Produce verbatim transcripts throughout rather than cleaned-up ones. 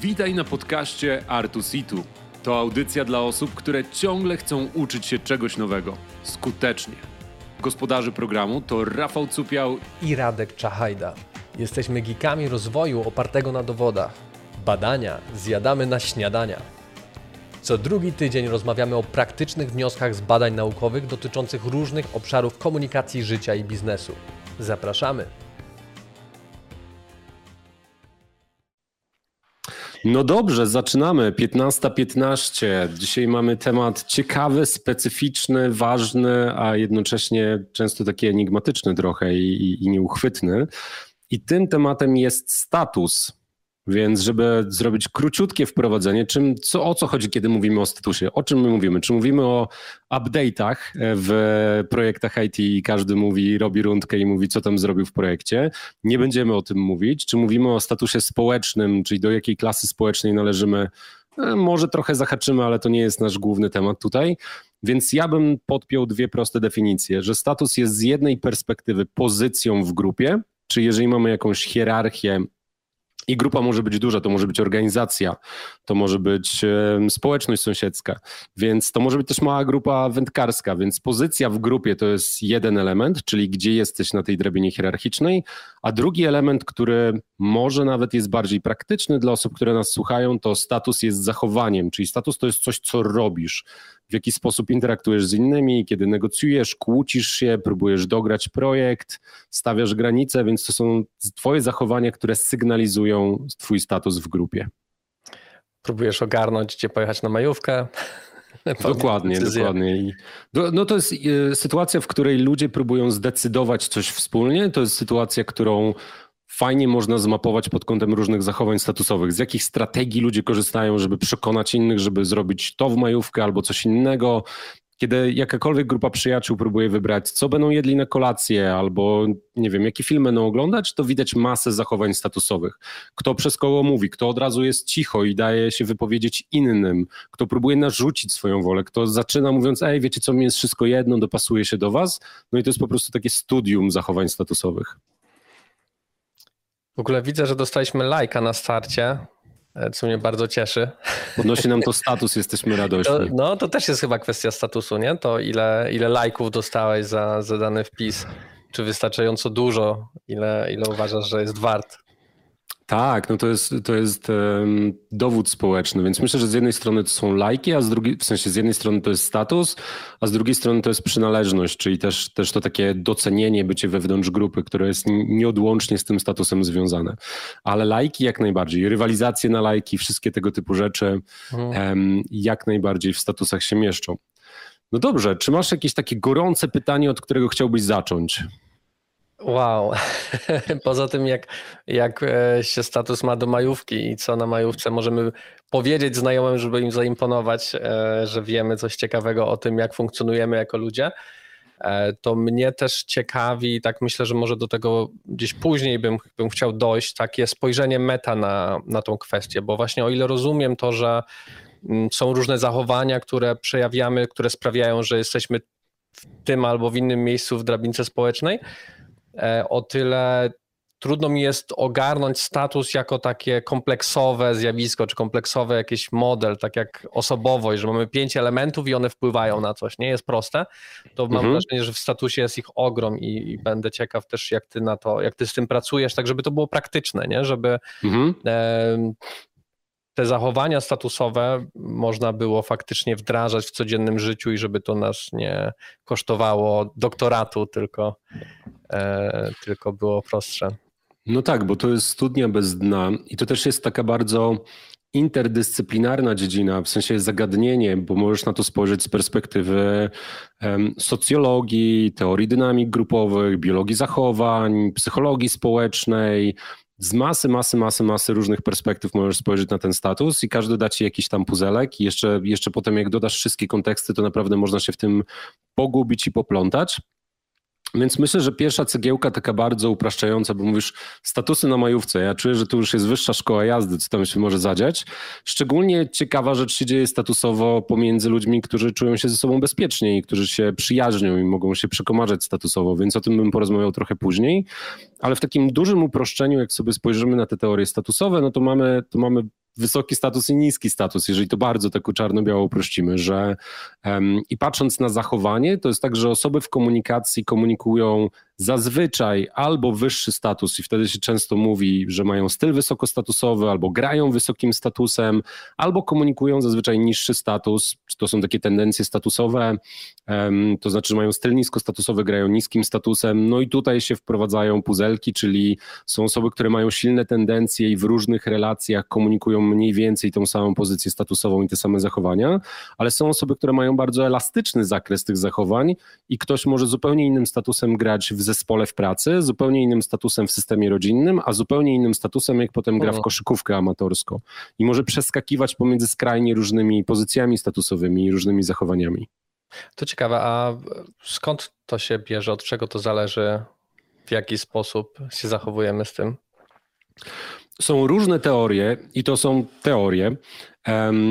Witaj na podcaście R dwa C dwa. To audycja dla osób, które ciągle chcą uczyć się czegoś nowego, skutecznie. Gospodarzy programu to Rafał Cupiał i Radek Czahajda. Jesteśmy geekami rozwoju opartego na dowodach. Badania zjadamy na śniadania. Co drugi tydzień rozmawiamy o praktycznych wnioskach z badań naukowych dotyczących różnych obszarów komunikacji, życia i biznesu. Zapraszamy! No dobrze, zaczynamy. piętnasta piętnaście. Dzisiaj mamy temat ciekawy, specyficzny, ważny, a jednocześnie często taki enigmatyczny trochę i, i, i nieuchwytny. I tym tematem jest status. Więc żeby zrobić króciutkie wprowadzenie, czym, co, o co chodzi, kiedy mówimy o statusie? O czym my mówimy? Czy mówimy o update'ach w projektach I T i każdy mówi, robi rundkę i mówi, co tam zrobił w projekcie? Nie będziemy o tym mówić. Czy mówimy o statusie społecznym, czyli do jakiej klasy społecznej należymy? Może trochę zahaczymy, ale to nie jest nasz główny temat tutaj. Więc ja bym podpiął dwie proste definicje, że status jest z jednej perspektywy pozycją w grupie, czy jeżeli mamy jakąś hierarchię, i grupa może być duża, to może być organizacja, to może być y, społeczność sąsiedzka, więc to może być też mała grupa wędkarska, więc pozycja w grupie to jest jeden element, czyli gdzie jesteś na tej drabinie hierarchicznej, a drugi element, który może nawet jest bardziej praktyczny dla osób, które nas słuchają, to status jest zachowaniem, czyli status to jest coś, co robisz, w jaki sposób interaktujesz z innymi, kiedy negocjujesz, kłócisz się, próbujesz dograć projekt, stawiasz granice, więc to są twoje zachowania, które sygnalizują twój status w grupie. Próbujesz ogarnąć, gdzie pojechać na majówkę. Dokładnie, dokładnie. No to jest sytuacja, w której ludzie próbują zdecydować coś wspólnie. To jest sytuacja, którą fajnie można zmapować pod kątem różnych zachowań statusowych. Z jakich strategii ludzie korzystają, żeby przekonać innych, żeby zrobić to w majówkę albo coś innego. Kiedy jakakolwiek grupa przyjaciół próbuje wybrać, co będą jedli na kolację albo nie wiem, jakie film będą oglądać, to widać masę zachowań statusowych. Kto przez kogo mówi, kto od razu jest cicho i daje się wypowiedzieć innym, kto próbuje narzucić swoją wolę, kto zaczyna mówiąc, ej, wiecie co, mi jest wszystko jedno, dopasuje się do was. No i to jest po prostu takie studium zachowań statusowych. W ogóle widzę, że dostaliśmy lajka na starcie, co mnie bardzo cieszy. Podnosi nam to status, jesteśmy radośni. To, no to też jest chyba kwestia statusu, nie? To ile, ile lajków dostałeś za, za dany wpis, czy wystarczająco dużo, ile, ile uważasz, że jest wart? Tak, no to jest, to jest um, dowód społeczny, więc myślę, że z jednej strony to są lajki, a z drugiej, w sensie z jednej strony to jest status, a z drugiej strony to jest przynależność, czyli też, też to takie docenienie, bycie wewnątrz grupy, które jest nieodłącznie z tym statusem związane. Ale lajki jak najbardziej, rywalizacje na lajki, wszystkie tego typu rzeczy mhm. um, jak najbardziej w statusach się mieszczą. No dobrze, czy masz jakieś takie gorące pytanie, od którego chciałbyś zacząć? Wow, poza tym jak, jak się status ma do majówki i co na majówce możemy powiedzieć znajomym, żeby im zaimponować, że wiemy coś ciekawego o tym, jak funkcjonujemy jako ludzie, to mnie też ciekawi, tak myślę, że może do tego gdzieś później bym, bym chciał dojść, takie spojrzenie meta na, na tą kwestię, bo właśnie o ile rozumiem to, że są różne zachowania, które przejawiamy, które sprawiają, że jesteśmy w tym albo w innym miejscu w drabince społecznej, o tyle trudno mi jest ogarnąć status jako takie kompleksowe zjawisko, czy kompleksowy jakiś model, tak jak osobowość, że mamy pięć elementów i one wpływają na coś, nie jest proste. To mam mhm. wrażenie, że w statusie jest ich ogrom i, i będę ciekaw też, jak ty na to, jak ty z tym pracujesz, tak żeby to było praktyczne, nie? Żeby mhm. e, te zachowania statusowe można było faktycznie wdrażać w codziennym życiu i żeby to nas nie kosztowało doktoratu, tylko, e, tylko było prostsze. No tak, bo to jest studnia bez dna i to też jest taka bardzo interdyscyplinarna dziedzina, w sensie zagadnienie, bo możesz na to spojrzeć z perspektywy um, socjologii, teorii dynamik grupowych, biologii zachowań, psychologii społecznej. Z masy, masy, masy, masy różnych perspektyw możesz spojrzeć na ten status i każdy da ci jakiś tam puzelek i jeszcze, jeszcze potem jak dodasz wszystkie konteksty, to naprawdę można się w tym pogubić i poplątać. Więc myślę, że pierwsza cegiełka taka bardzo upraszczająca, bo mówisz statusy na majówce, ja czuję, że tu już jest wyższa szkoła jazdy, co tam się może zadziać. Szczególnie ciekawa rzecz się dzieje statusowo pomiędzy ludźmi, którzy czują się ze sobą bezpiecznie i którzy się przyjaźnią i mogą się przekomarzać statusowo, więc o tym bym porozmawiał trochę później. Ale w takim dużym uproszczeniu, jak sobie spojrzymy na te teorie statusowe, no to mamy, to mamy wysoki status i niski status, jeżeli to bardzo tak czarno-biało uprościmy, że um, i patrząc na zachowanie, to jest tak, że osoby w komunikacji komunikują zazwyczaj albo wyższy status i wtedy się często mówi, że mają styl wysokostatusowy, albo grają wysokim statusem, albo komunikują zazwyczaj niższy status, to są takie tendencje statusowe, um, to znaczy, że mają styl niskostatusowy, grają niskim statusem, no i tutaj się wprowadzają puzelki, czyli są osoby, które mają silne tendencje i w różnych relacjach komunikują mniej więcej tą samą pozycję statusową i te same zachowania, ale są osoby, które mają bardzo elastyczny zakres tych zachowań i ktoś może zupełnie innym statusem grać w zespole w pracy, zupełnie innym statusem w systemie rodzinnym, a zupełnie innym statusem, jak potem gra w koszykówkę amatorsko. I może przeskakiwać pomiędzy skrajnie różnymi pozycjami statusowymi i różnymi zachowaniami. To ciekawe, a skąd to się bierze, od czego to zależy, w jaki sposób się zachowujemy z tym? Są różne teorie i to są teorie,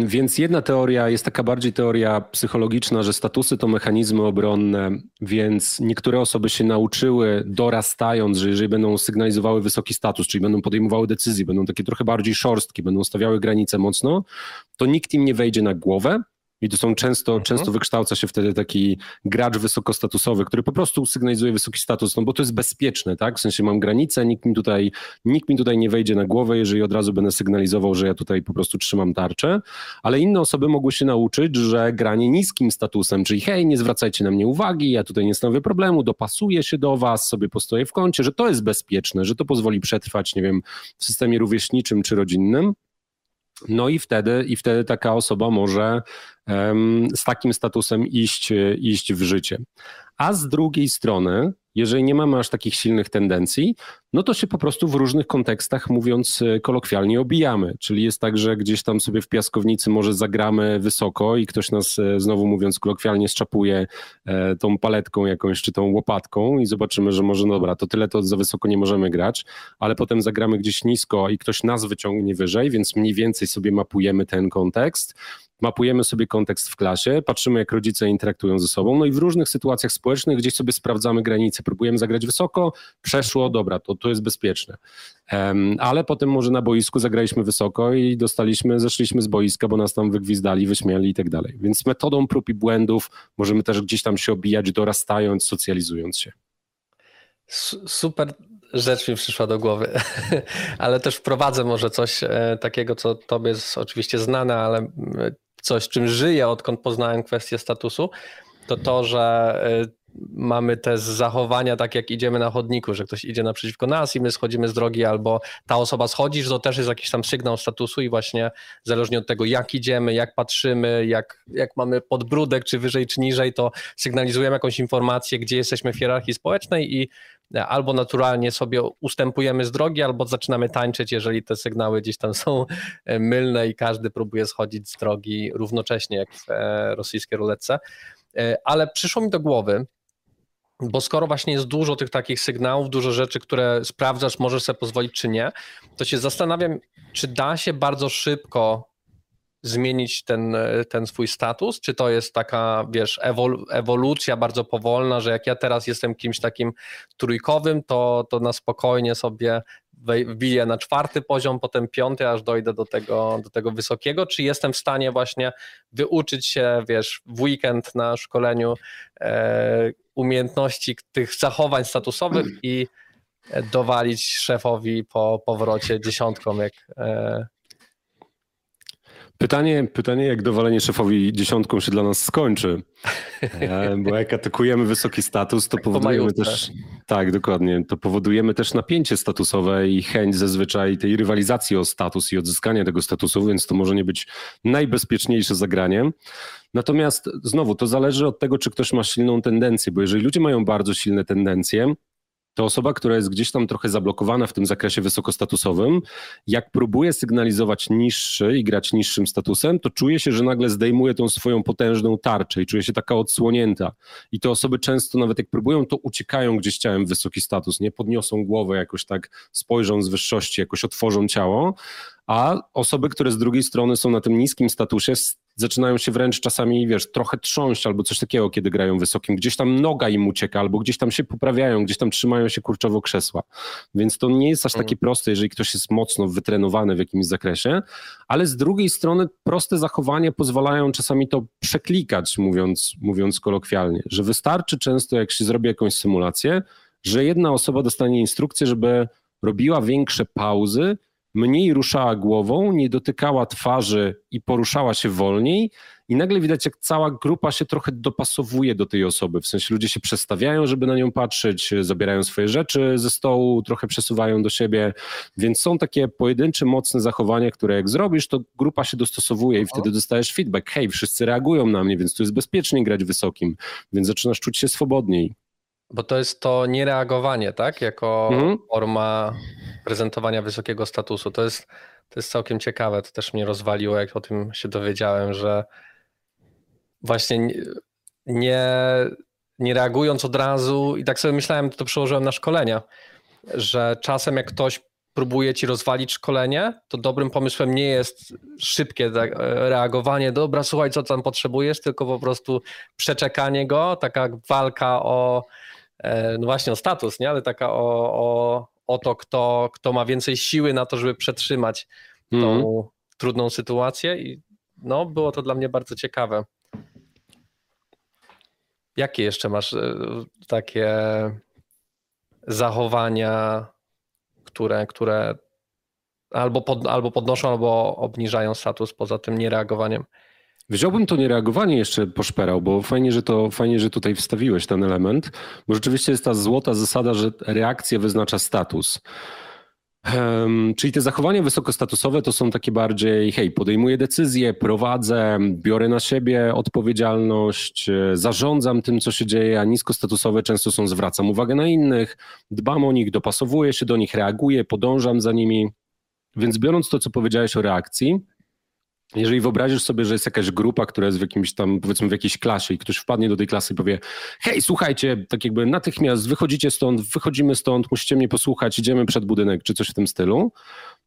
więc jedna teoria jest taka bardziej teoria psychologiczna, że statusy to mechanizmy obronne, więc niektóre osoby się nauczyły dorastając, że jeżeli będą sygnalizowały wysoki status, czyli będą podejmowały decyzje, będą takie trochę bardziej szorstkie, będą stawiały granice mocno, to nikt im nie wejdzie na głowę. I to są często, mhm. często wykształca się wtedy taki gracz wysokostatusowy, który po prostu sygnalizuje wysoki status, no bo to jest bezpieczne, tak? W sensie mam granicę, nikt mi tutaj, nikt mi tutaj nie wejdzie na głowę, jeżeli od razu będę sygnalizował, że ja tutaj po prostu trzymam tarczę. Ale inne osoby mogły się nauczyć, że granie niskim statusem, czyli hej, nie zwracajcie na mnie uwagi, ja tutaj nie stanowię problemu, dopasuję się do was, sobie postoję w kącie, że to jest bezpieczne, że to pozwoli przetrwać, nie wiem, w systemie rówieśniczym czy rodzinnym. No i wtedy, i wtedy taka osoba może um, z takim statusem iść, iść w życie. A z drugiej strony, jeżeli nie mamy aż takich silnych tendencji, no to się po prostu w różnych kontekstach, mówiąc kolokwialnie, obijamy. Czyli jest tak, że gdzieś tam sobie w piaskownicy może zagramy wysoko i ktoś nas, znowu mówiąc kolokwialnie, szczapuje tą paletką jakąś czy tą łopatką i zobaczymy, że może dobra, to tyle, to za wysoko nie możemy grać, ale potem zagramy gdzieś nisko i ktoś nas wyciągnie wyżej, więc mniej więcej sobie mapujemy ten kontekst. Mapujemy sobie kontekst w klasie, patrzymy jak rodzice interaktują ze sobą, no i w różnych sytuacjach społecznych gdzieś sobie sprawdzamy granice, próbujemy zagrać wysoko, przeszło, dobra, to, to jest bezpieczne. Um, ale potem może na boisku zagraliśmy wysoko i dostaliśmy, zeszliśmy z boiska, bo nas tam wygwizdali, wyśmiali i tak dalej. Więc metodą prób i błędów możemy też gdzieś tam się obijać, dorastając, socjalizując się. Super rzecz mi przyszła do głowy, ale też wprowadzę może coś takiego, co tobie jest oczywiście znane, ale coś, czym żyję, odkąd poznałem kwestię statusu, to to, że mamy te zachowania, tak jak idziemy na chodniku, że ktoś idzie naprzeciwko nas i my schodzimy z drogi, albo ta osoba schodzi, że to też jest jakiś tam sygnał statusu i właśnie zależnie od tego, jak idziemy, jak patrzymy, jak, jak mamy podbródek, czy wyżej, czy niżej, to sygnalizujemy jakąś informację, gdzie jesteśmy w hierarchii społecznej i albo naturalnie sobie ustępujemy z drogi, albo zaczynamy tańczyć, jeżeli te sygnały gdzieś tam są mylne i każdy próbuje schodzić z drogi równocześnie, jak w rosyjskiej ruletce. Ale przyszło mi do głowy, bo skoro właśnie jest dużo tych takich sygnałów, dużo rzeczy, które sprawdzasz, możesz sobie pozwolić czy nie, to się zastanawiam, czy da się bardzo szybko zmienić ten, ten swój status, czy to jest taka, wiesz, ewol, ewolucja bardzo powolna, że jak ja teraz jestem kimś takim trójkowym, to, to na spokojnie sobie wbiję na czwarty poziom, potem piąty, aż dojdę do tego, do tego wysokiego, czy jestem w stanie właśnie wyuczyć się, wiesz, w weekend na szkoleniu e, umiejętności tych zachowań statusowych i dowalić szefowi po powrocie dziesiątką, jak... E, Pytanie, pytanie, jak dowalenie szefowi dziesiątką się dla nas skończy, bo jak atakujemy wysoki status, to tak powodujemy to też, tak dokładnie, to powodujemy też napięcie statusowe i chęć zazwyczaj tej rywalizacji o status i odzyskania tego statusu, więc to może nie być najbezpieczniejsze zagranie. Natomiast znowu to zależy od tego, czy ktoś ma silną tendencję, bo jeżeli ludzie mają bardzo silne tendencje, to osoba, która jest gdzieś tam trochę zablokowana w tym zakresie wysokostatusowym, jak próbuje sygnalizować niższy i grać niższym statusem, to czuje się, że nagle zdejmuje tą swoją potężną tarczę i czuje się taka odsłonięta. I te osoby często nawet jak próbują, to uciekają gdzieś ciałem w wysoki status, nie podniosą głowę jakoś tak, spojrzą z wyższości, jakoś otworzą ciało, a osoby, które z drugiej strony są na tym niskim statusie, zaczynają się wręcz czasami, wiesz, trochę trząść albo coś takiego, kiedy grają wysokim. Gdzieś tam noga im ucieka, albo gdzieś tam się poprawiają, gdzieś tam trzymają się kurczowo krzesła. Więc to nie jest aż takie proste, jeżeli ktoś jest mocno wytrenowany w jakimś zakresie, ale z drugiej strony proste zachowania pozwalają czasami to przeklikać, mówiąc, mówiąc kolokwialnie, że wystarczy często, jak się zrobi jakąś symulację, że jedna osoba dostanie instrukcję, żeby robiła większe pauzy, mniej ruszała głową, nie dotykała twarzy i poruszała się wolniej i nagle widać, jak cała grupa się trochę dopasowuje do tej osoby, w sensie ludzie się przestawiają, żeby na nią patrzeć, zabierają swoje rzeczy ze stołu, trochę przesuwają do siebie, więc są takie pojedyncze, mocne zachowania, które jak zrobisz, to grupa się dostosowuje i wtedy dostajesz feedback, hej, wszyscy reagują na mnie, więc tu jest bezpiecznie grać wysokim, więc zaczynasz czuć się swobodniej. Bo to jest to niereagowanie, tak? Jako mhm. forma prezentowania wysokiego statusu. To jest, to jest całkiem ciekawe. To też mnie rozwaliło, jak o tym się dowiedziałem, że właśnie nie, nie reagując od razu, i tak sobie myślałem, to przełożyłem na szkolenia, że czasem jak ktoś próbuje ci rozwalić szkolenie, to dobrym pomysłem nie jest szybkie reagowanie, dobra, słuchaj, co tam potrzebujesz, tylko po prostu przeczekanie go, taka walka o, no właśnie o status, nie, ale taka o, o, o to, kto, kto ma więcej siły na to, żeby przetrzymać tą mm. trudną sytuację, i no było to dla mnie bardzo ciekawe. Jakie jeszcze masz takie zachowania, które, które albo, pod, albo podnoszą, albo obniżają status poza tym niereagowaniem? Wziąłbym to niereagowanie jeszcze poszperał, bo fajnie, że to fajnie, że tutaj wstawiłeś ten element, bo rzeczywiście jest ta złota zasada, że reakcja wyznacza status. Um, czyli te zachowania wysokostatusowe to są takie bardziej, hej, podejmuję decyzje, prowadzę, biorę na siebie odpowiedzialność, zarządzam tym, co się dzieje, a niskostatusowe często są zwracam uwagę na innych, dbam o nich, dopasowuję się do nich, reaguję, podążam za nimi. Więc biorąc to, co powiedziałeś o reakcji, jeżeli wyobrazisz sobie, że jest jakaś grupa, która jest w jakimś tam, powiedzmy w jakiejś klasie, i ktoś wpadnie do tej klasy i powie, hej, słuchajcie, tak jakby natychmiast wychodzicie stąd, wychodzimy stąd, musicie mnie posłuchać, idziemy przed budynek, czy coś w tym stylu,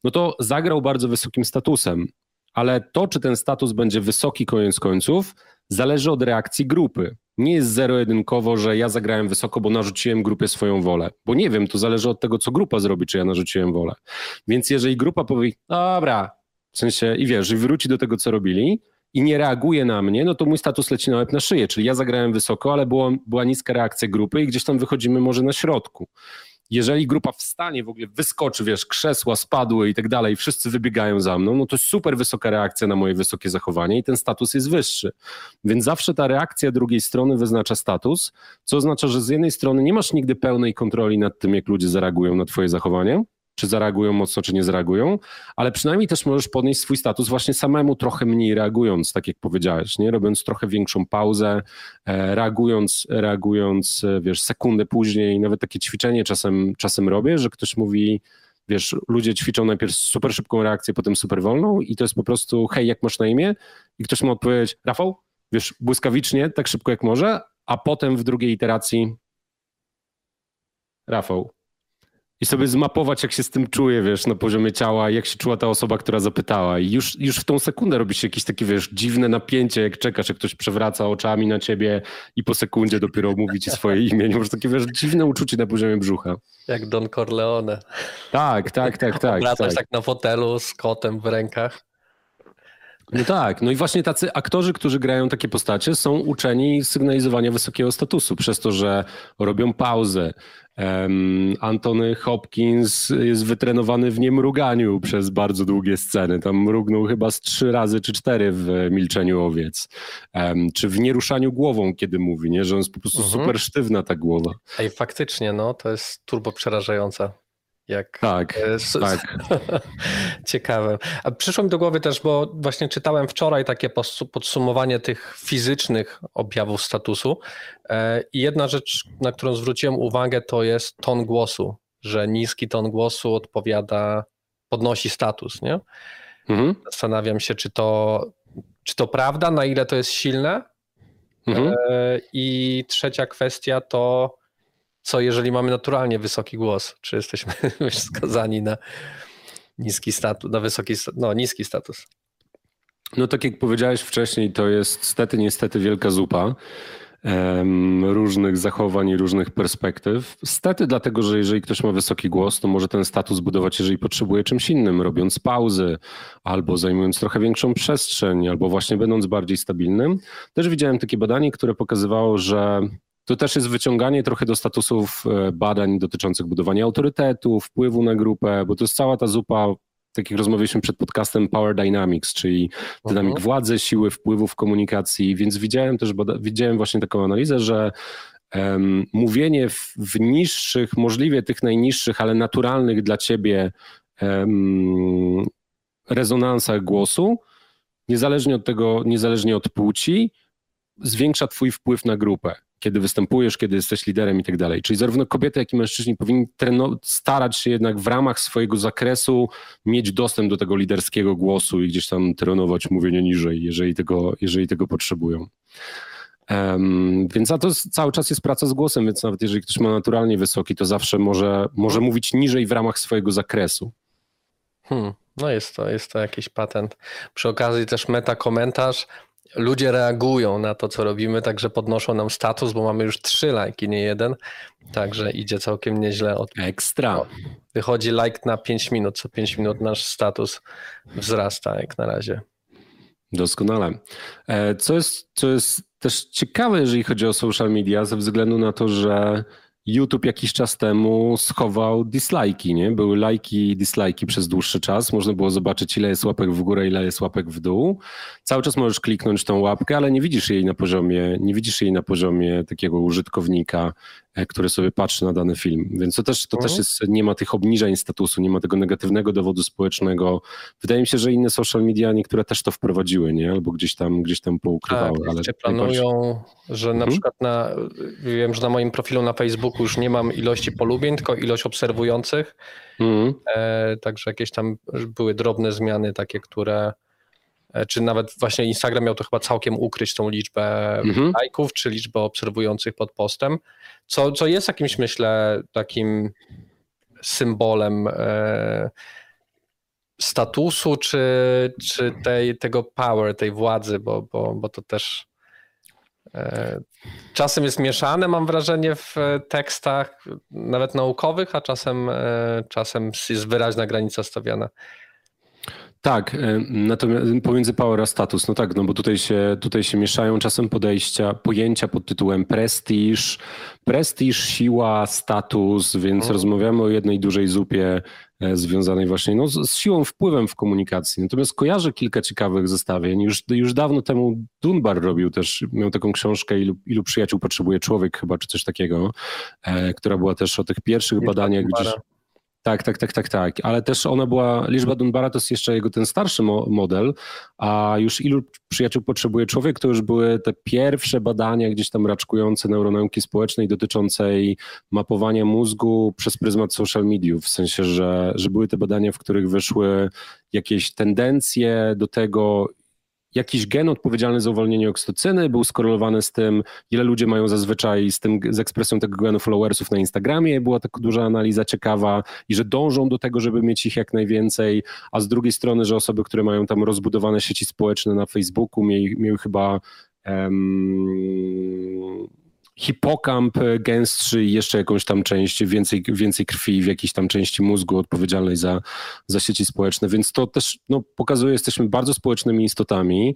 no to zagrał bardzo wysokim statusem. Ale to, czy ten status będzie wysoki koniec końców, zależy od reakcji grupy. Nie jest zero-jedynkowo, że ja zagrałem wysoko, bo narzuciłem grupie swoją wolę. Bo nie wiem, to zależy od tego, co grupa zrobi, czy ja narzuciłem wolę. Więc jeżeli grupa powie, dobra, w sensie, i wiesz, i wróci do tego, co robili, i nie reaguje na mnie, no to mój status leci na łeb na szyję, czyli ja zagrałem wysoko, ale było, była niska reakcja grupy i gdzieś tam wychodzimy może na środku. Jeżeli grupa wstanie, w ogóle wyskoczy, wiesz, krzesła spadły i tak dalej, wszyscy wybiegają za mną, no to super wysoka reakcja na moje wysokie zachowanie i ten status jest wyższy. Więc zawsze ta reakcja drugiej strony wyznacza status, co oznacza, że z jednej strony nie masz nigdy pełnej kontroli nad tym, jak ludzie zareagują na twoje zachowanie, czy zareagują mocno, czy nie zareagują, ale przynajmniej też możesz podnieść swój status właśnie samemu, trochę mniej reagując, tak jak powiedziałeś, nie? Robiąc trochę większą pauzę, reagując, reagując, wiesz, sekundę później, nawet takie ćwiczenie czasem, czasem robię, że ktoś mówi, wiesz, ludzie ćwiczą najpierw super szybką reakcję, potem super wolną, i to jest po prostu, hej, jak masz na imię? I ktoś ma odpowiedzieć, Rafał, wiesz, błyskawicznie, tak szybko jak może, a potem w drugiej iteracji Rafał. I sobie zmapować, jak się z tym czuje, wiesz, na poziomie ciała, jak się czuła ta osoba, która zapytała. I już, już w tą sekundę robi się jakieś takie, wiesz, dziwne napięcie, jak czekasz, jak ktoś przewraca oczami na ciebie i po sekundzie dopiero mówi ci swoje imię. Może takie, wiesz, dziwne uczucie na poziomie brzucha. Jak Don Corleone. Tak, tak, tak, tak. Wracasz tak. tak na fotelu z kotem w rękach. No tak, no i właśnie tacy aktorzy, którzy grają takie postacie, są uczeni sygnalizowania wysokiego statusu przez to, że robią pauzę. Um, Anthony Hopkins jest wytrenowany w niemruganiu przez bardzo długie sceny. Tam mrugnął chyba z trzy razy czy cztery w Milczeniu Owiec. Um, czy w nieruszaniu głową, kiedy mówi, nie? Że on jest po prostu mhm. super sztywna ta głowa. Ej, faktycznie, no to jest turbo przerażające. Jak... Tak, tak. Ciekawe. A przyszło mi do głowy też, bo właśnie czytałem wczoraj takie podsumowanie tych fizycznych objawów statusu i jedna rzecz, na którą zwróciłem uwagę, to jest ton głosu, że niski ton głosu odpowiada, podnosi status, nie? Mhm. Zastanawiam się, czy to, czy to prawda, na ile to jest silne. Mhm. I trzecia kwestia to co jeżeli mamy naturalnie wysoki głos? Czy jesteśmy skazani na niski status, na wysoki, no niski status. No tak jak powiedziałeś wcześniej, to jest stety, niestety wielka zupa um, różnych zachowań i różnych perspektyw. Stety dlatego, że jeżeli ktoś ma wysoki głos, to może ten status budować, jeżeli potrzebuje, czymś innym, robiąc pauzy albo zajmując trochę większą przestrzeń, albo właśnie będąc bardziej stabilnym. Też widziałem takie badanie, które pokazywało, że to też jest wyciąganie trochę do statusów badań dotyczących budowania autorytetu, wpływu na grupę, bo to jest cała ta zupa, tak jak rozmawialiśmy przed podcastem, Power Dynamics, czyli dynamik uh-huh. władzy, siły, wpływu w komunikacji, więc widziałem też, bada- widziałem właśnie taką analizę, że um, mówienie w, w niższych, możliwie tych najniższych, ale naturalnych dla ciebie um, rezonansach głosu, niezależnie od tego, niezależnie od płci, zwiększa twój wpływ na grupę, kiedy występujesz, kiedy jesteś liderem i tak dalej. Czyli zarówno kobiety, jak i mężczyźni powinni treno- starać się jednak w ramach swojego zakresu mieć dostęp do tego liderskiego głosu i gdzieś tam trenować mówienie niżej, jeżeli tego, jeżeli tego potrzebują. Um, więc a to jest, cały czas jest praca z głosem, więc nawet jeżeli ktoś ma naturalnie wysoki, to zawsze może, może mówić niżej w ramach swojego zakresu. Hmm, no jest to, jest to jakiś patent. Przy okazji też meta komentarz. Ludzie reagują na to, co robimy, także podnoszą nam status, bo mamy już trzy lajki, nie jeden. Także idzie całkiem nieźle. Od... Ekstra. Wychodzi lajk na pięć minut. Co pięć minut nasz status wzrasta jak na razie. Doskonale. Co jest, co jest też ciekawe, jeżeli chodzi o social media, ze względu na to, że YouTube jakiś czas temu schował dislajki, nie? Były lajki i dislajki przez dłuższy czas. Można było zobaczyć, ile jest łapek w górę, ile jest łapek w dół. Cały czas możesz kliknąć tą łapkę, ale nie widzisz jej na poziomie, nie widzisz jej na poziomie takiego użytkownika, który sobie patrzy na dany film. Więc to też, to mhm. też jest, nie ma tych obniżeń statusu, nie ma tego negatywnego dowodu społecznego. Wydaje mi się, że inne social media niektóre też to wprowadziły, nie? Albo gdzieś tam, gdzieś tam poukrywały. Tak, ale planują, że na mhm. przykład na, wiem, że na moim profilu na Facebooku już nie mam ilości polubień, tylko ilość obserwujących. Mhm. E, także jakieś tam były drobne zmiany takie, które... Czy nawet właśnie Instagram miał to chyba całkiem ukryć tą liczbę mhm. lajków, czy liczbę obserwujących pod postem, co, co jest jakimś, myślę, takim symbolem e, statusu, czy, czy tej, tego power, tej władzy, bo, bo, bo to też e, czasem jest mieszane, mam wrażenie, w tekstach nawet naukowych, a czasem, e, czasem jest wyraźna granica stawiana. Tak, natomiast pomiędzy power a status, no tak, no bo tutaj się, tutaj się mieszają czasem podejścia, pojęcia pod tytułem prestiż, prestiż, siła, status, więc mm. rozmawiamy o jednej dużej zupie związanej właśnie no, z, z siłą, wpływem w komunikacji. Natomiast kojarzę kilka ciekawych zestawień. Już, już dawno temu Dunbar robił też, miał taką książkę Ilu, ilu przyjaciół potrzebuje człowiek chyba, czy coś takiego, e, która była też o tych pierwszych badaniach gdzieś... Tak, tak, tak, tak, tak. Ale też ona była, liczba Dunbara to jest jeszcze jego ten starszy mo- model, a już ilu przyjaciół potrzebuje człowiek, to już były te pierwsze badania gdzieś tam raczkujące neuronauki społecznej dotyczącej mapowania mózgu przez pryzmat social mediów, w sensie, że, że były te badania, w których wyszły jakieś tendencje do tego, jakiś gen odpowiedzialny za uwolnienie oksytocyny był skorelowany z tym, ile ludzie mają zazwyczaj z tym, z ekspresją tego genu followersów na Instagramie. Była taka duża analiza ciekawa i że dążą do tego, żeby mieć ich jak najwięcej, a z drugiej strony, że osoby, które mają tam rozbudowane sieci społeczne na Facebooku, miały, miały chyba um, hipokamp gęstszy i jeszcze jakąś tam część, więcej, więcej krwi w jakiejś tam części mózgu odpowiedzialnej za, za sieci społeczne, więc to też no, pokazuje, jesteśmy bardzo społecznymi istotami.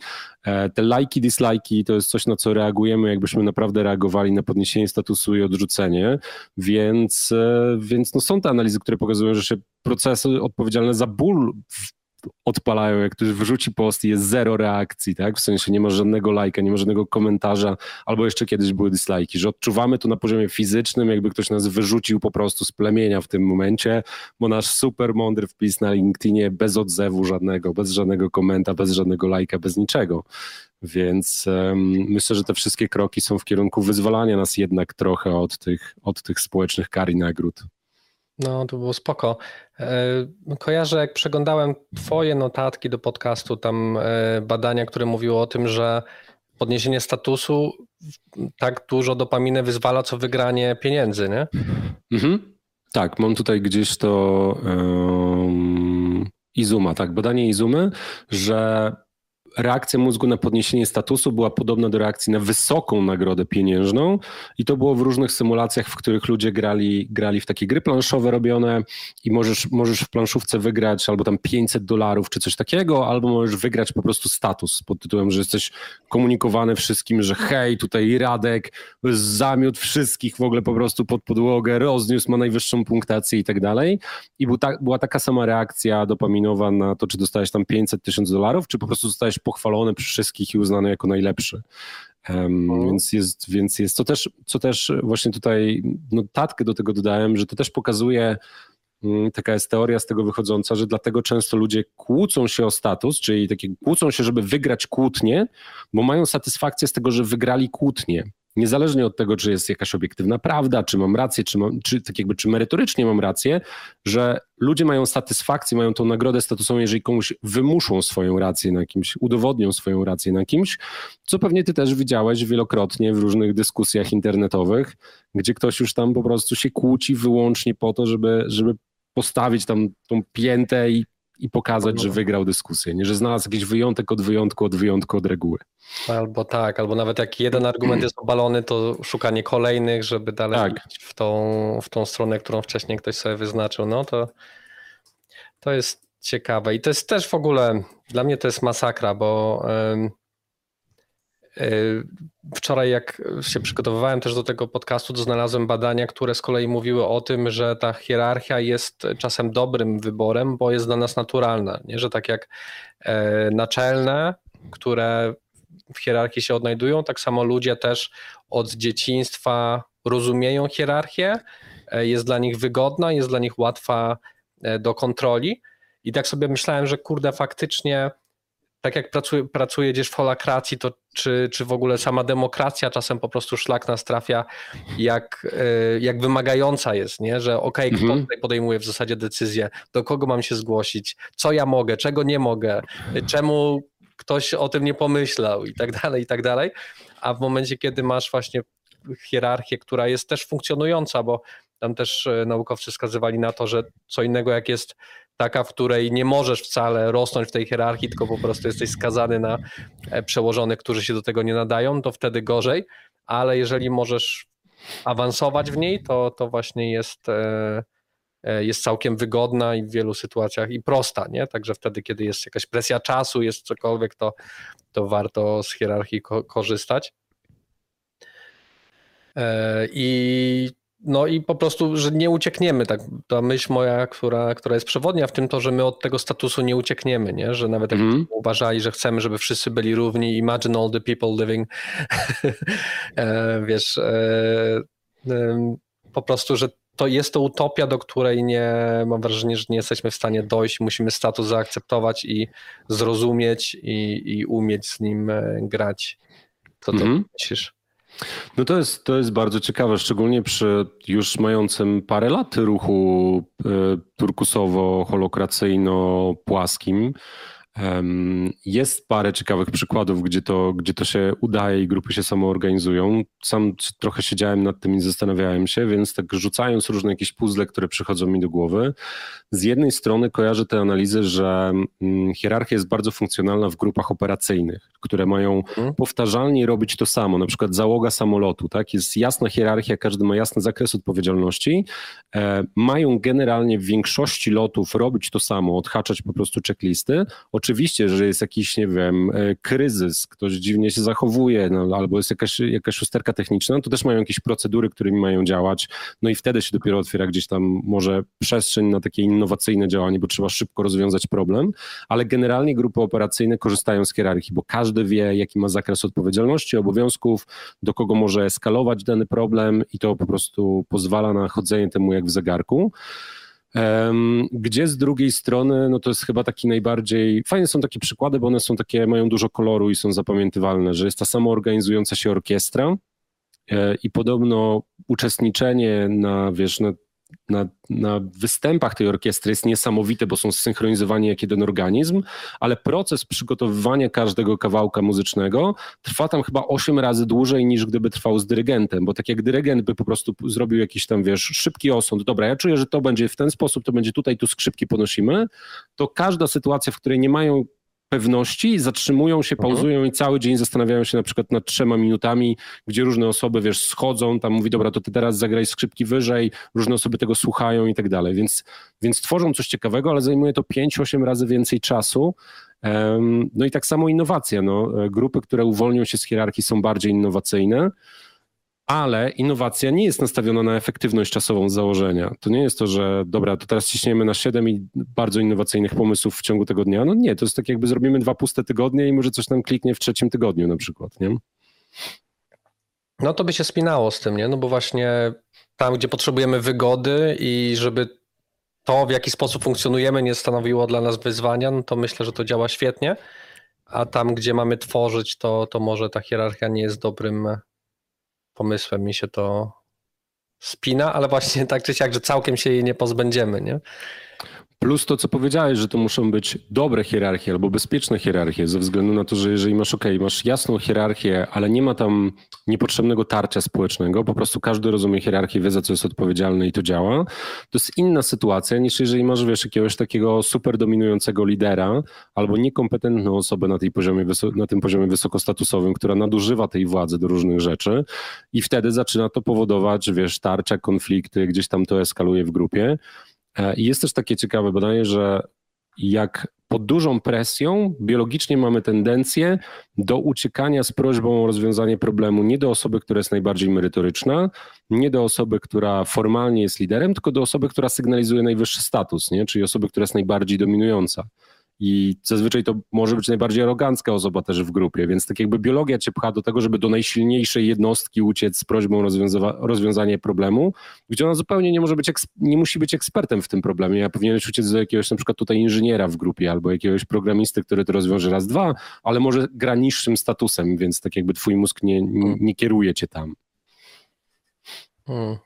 Te lajki, dislajki to jest coś, na co reagujemy, jakbyśmy naprawdę reagowali na podniesienie statusu i odrzucenie, więc, więc no, są te analizy, które pokazują, że się procesy odpowiedzialne za ból odpalają, jak ktoś wrzuci post i jest zero reakcji, tak? W sensie nie ma żadnego lajka, nie ma żadnego komentarza, albo jeszcze kiedyś były dislajki, że odczuwamy to na poziomie fizycznym, jakby ktoś nas wyrzucił po prostu z plemienia w tym momencie, bo nasz super mądry wpis na LinkedInie bez odzewu żadnego, bez żadnego komenta, bez żadnego lajka, bez niczego. Więc um, myślę, że te wszystkie kroki są w kierunku wyzwalania nas jednak trochę od tych, od tych społecznych kar i nagród. No, to było spoko. Kojarzę, jak przeglądałem twoje notatki do podcastu, tam badania, które mówiły o tym, że podniesienie statusu tak dużo dopaminy wyzwala, co wygranie pieniędzy, nie? Mhm. Tak, mam tutaj gdzieś to... Um... Izuma, tak, badanie Izumy, że reakcja mózgu na podniesienie statusu była podobna do reakcji na wysoką nagrodę pieniężną i to było w różnych symulacjach, w których ludzie grali, grali w takie gry planszowe robione i możesz, możesz w planszówce wygrać albo tam pięćset dolarów czy coś takiego, albo możesz wygrać po prostu status pod tytułem, że jesteś komunikowany wszystkim, że hej, tutaj Radek zamiótł wszystkich w ogóle po prostu pod podłogę, rozniósł, ma najwyższą punktację i tak dalej i był ta, była taka sama reakcja dopaminowa na to, czy dostałeś tam pięćset tysięcy dolarów, czy po prostu dostałeś pochwalony przez wszystkich i uznany jako najlepszy. Um, no. Więc jest, więc jest. Co też, co też właśnie tutaj notatkę do tego dodałem, że to też pokazuje, taka jest teoria z tego wychodząca, że dlatego często ludzie kłócą się o status, czyli takie kłócą się, żeby wygrać kłótnię, bo mają satysfakcję z tego, że wygrali kłótnię. Niezależnie od tego, czy jest jakaś obiektywna prawda, czy mam rację, czy, mam, czy tak jakby czy merytorycznie mam rację, że ludzie mają satysfakcję, mają tą nagrodę statusową, jeżeli komuś wymuszą swoją rację na kimś, udowodnią swoją rację na kimś, co pewnie ty też widziałeś wielokrotnie w różnych dyskusjach internetowych, gdzie ktoś już tam po prostu się kłóci wyłącznie po to, żeby, żeby postawić tam tą piętę i, i pokazać, że wygrał dyskusję, nie, że znalazł jakiś wyjątek od wyjątku, od wyjątku, od reguły. Albo tak, albo nawet jak jeden argument jest obalony, to szukanie kolejnych, żeby dalej tak. iść w tą, w tą stronę, którą wcześniej ktoś sobie wyznaczył. No to, to jest ciekawe i to jest też w ogóle, dla mnie to jest masakra, bo yy, yy, wczoraj jak się przygotowywałem też do tego podcastu, to znalazłem badania, które z kolei mówiły o tym, że ta hierarchia jest czasem dobrym wyborem, bo jest dla nas naturalna, nie? Że tak jak yy, naczelne, które w hierarchii się odnajdują, tak samo ludzie też od dzieciństwa rozumieją hierarchię, jest dla nich wygodna, jest dla nich łatwa do kontroli i tak sobie myślałem, że kurde faktycznie tak jak pracuj, pracujesz w holakracji, to czy, czy w ogóle sama demokracja czasem po prostu szlak nas trafia, jak, jak wymagająca jest, nie? Że okej, okay, kto tutaj podejmuje w zasadzie decyzję, do kogo mam się zgłosić, co ja mogę, czego nie mogę, czemu ktoś o tym nie pomyślał i tak dalej, i tak dalej. A w momencie, kiedy masz właśnie hierarchię, która jest też funkcjonująca, bo tam też naukowcy wskazywali na to, że co innego jak jest taka, w której nie możesz wcale rosnąć w tej hierarchii, tylko po prostu jesteś skazany na przełożonych, którzy się do tego nie nadają, to wtedy gorzej, ale jeżeli możesz awansować w niej, to, to właśnie jest... jest całkiem wygodna i w wielu sytuacjach i prosta, nie? Także wtedy, kiedy jest jakaś presja czasu, jest cokolwiek, to, to warto z hierarchii ko- korzystać. I, no i po prostu, że nie uciekniemy. Tak? Ta myśl moja, która, która jest przewodnia w tym, to, że my od tego statusu nie uciekniemy, nie? Że nawet mm. jak uważali, że chcemy, żeby wszyscy byli równi, imagine all the people living, wiesz, po prostu, że to jest to utopia, do której nie mam wrażenie, że nie jesteśmy w stanie dojść. Musimy status zaakceptować i zrozumieć i, i umieć z nim grać. Co ty mm-hmm. myślisz? No to jest, to jest bardzo ciekawe, szczególnie przy już mającym parę lat ruchu turkusowo-holokracyjno-płaskim. Jest parę ciekawych przykładów, gdzie to, gdzie to się udaje i grupy się samoorganizują. Sam trochę siedziałem nad tym i zastanawiałem się, więc tak rzucając różne jakieś puzzle, które przychodzą mi do głowy, z jednej strony kojarzę te analizy, że hierarchia jest bardzo funkcjonalna w grupach operacyjnych, które mają powtarzalnie robić to samo, na przykład załoga samolotu, tak? Jest jasna hierarchia, każdy ma jasny zakres odpowiedzialności, e, mają generalnie w większości lotów robić to samo, odhaczać po prostu checklisty. Oczywiście, że jest jakiś, nie wiem, kryzys, ktoś dziwnie się zachowuje, no, albo jest jakaś, jakaś usterka techniczna, to też mają jakieś procedury, którymi mają działać, no i wtedy się dopiero otwiera gdzieś tam może przestrzeń na takie innowacyjne działanie, bo trzeba szybko rozwiązać problem, ale generalnie grupy operacyjne korzystają z hierarchii, bo każdy wie, jaki ma zakres odpowiedzialności, obowiązków, do kogo może eskalować dany problem i to po prostu pozwala na chodzenie temu jak w zegarku. Gdzie z drugiej strony, no to jest chyba taki najbardziej, fajne są takie przykłady, bo one są takie, mają dużo koloru i są zapamiętywalne, że jest ta samoorganizująca się orkiestra i podobno uczestniczenie na, wiesz, na na, na występach tej orkiestry jest niesamowite, bo są zsynchronizowani jak jeden organizm, ale proces przygotowywania każdego kawałka muzycznego trwa tam chyba osiem razy dłużej niż gdyby trwał z dyrygentem, bo tak jak dyrygent by po prostu zrobił jakiś tam, wiesz, szybki osąd, dobra, ja czuję, że to będzie w ten sposób, to będzie tutaj, tu skrzypki podnosimy, to każda sytuacja, w której nie mają pewności, zatrzymują się, pauzują mhm. i cały dzień zastanawiają się na przykład nad trzema minutami, gdzie różne osoby, wiesz, schodzą, tam mówi, dobra, to ty teraz zagraj skrzypki wyżej, różne osoby tego słuchają i tak dalej, więc, więc tworzą coś ciekawego, ale zajmuje to pięć osiem razy więcej czasu. Um, no i tak samo innowacje, no, grupy, które uwolnią się z hierarchii, są bardziej innowacyjne, ale innowacja nie jest nastawiona na efektywność czasową z założenia. To nie jest to, że dobra, to teraz ciśniemy na siedem i bardzo innowacyjnych pomysłów w ciągu tego dnia. No nie, to jest tak jakby zrobimy dwa puste tygodnie i może coś tam kliknie w trzecim tygodniu na przykład, nie? No to by się spinało z tym, nie? No bo właśnie tam, gdzie potrzebujemy wygody i żeby to, w jaki sposób funkcjonujemy, nie stanowiło dla nas wyzwania, no to myślę, że to działa świetnie. A tam, gdzie mamy tworzyć, to, to może ta hierarchia nie jest dobrym pomysłem, mi się to spina, ale właśnie tak czy siak, że całkiem się jej nie pozbędziemy, nie? Plus to, co powiedziałeś, że to muszą być dobre hierarchie albo bezpieczne hierarchie, ze względu na to, że jeżeli masz ok, masz jasną hierarchię, ale nie ma tam niepotrzebnego tarcia społecznego, po prostu każdy rozumie hierarchię, wie za co jest odpowiedzialny i to działa, to jest inna sytuacja niż jeżeli masz, wiesz, jakiegoś takiego super dominującego lidera albo niekompetentną osobę na, tej poziomie, na tym poziomie wysokostatusowym, która nadużywa tej władzy do różnych rzeczy i wtedy zaczyna to powodować, wiesz, tarcia, konflikty, gdzieś tam to eskaluje w grupie. I jest też takie ciekawe badanie, że jak pod dużą presją biologicznie mamy tendencję do uciekania z prośbą o rozwiązanie problemu nie do osoby, która jest najbardziej merytoryczna, nie do osoby, która formalnie jest liderem, tylko do osoby, która sygnalizuje najwyższy status, nie? Czyli osoby, która jest najbardziej dominująca. I zazwyczaj to może być najbardziej arogancka osoba też w grupie, więc tak jakby biologia cię pcha do tego, żeby do najsilniejszej jednostki uciec z prośbą o rozwiąza- rozwiązanie problemu, gdzie ona zupełnie nie może być, eks- nie musi być ekspertem w tym problemie. Ja powinieneś uciec do jakiegoś na przykład tutaj inżyniera w grupie albo jakiegoś programisty, który to rozwiąże raz, dwa, ale może gra niższym statusem, więc tak jakby twój mózg nie, nie, nie kieruje cię tam. Hmm.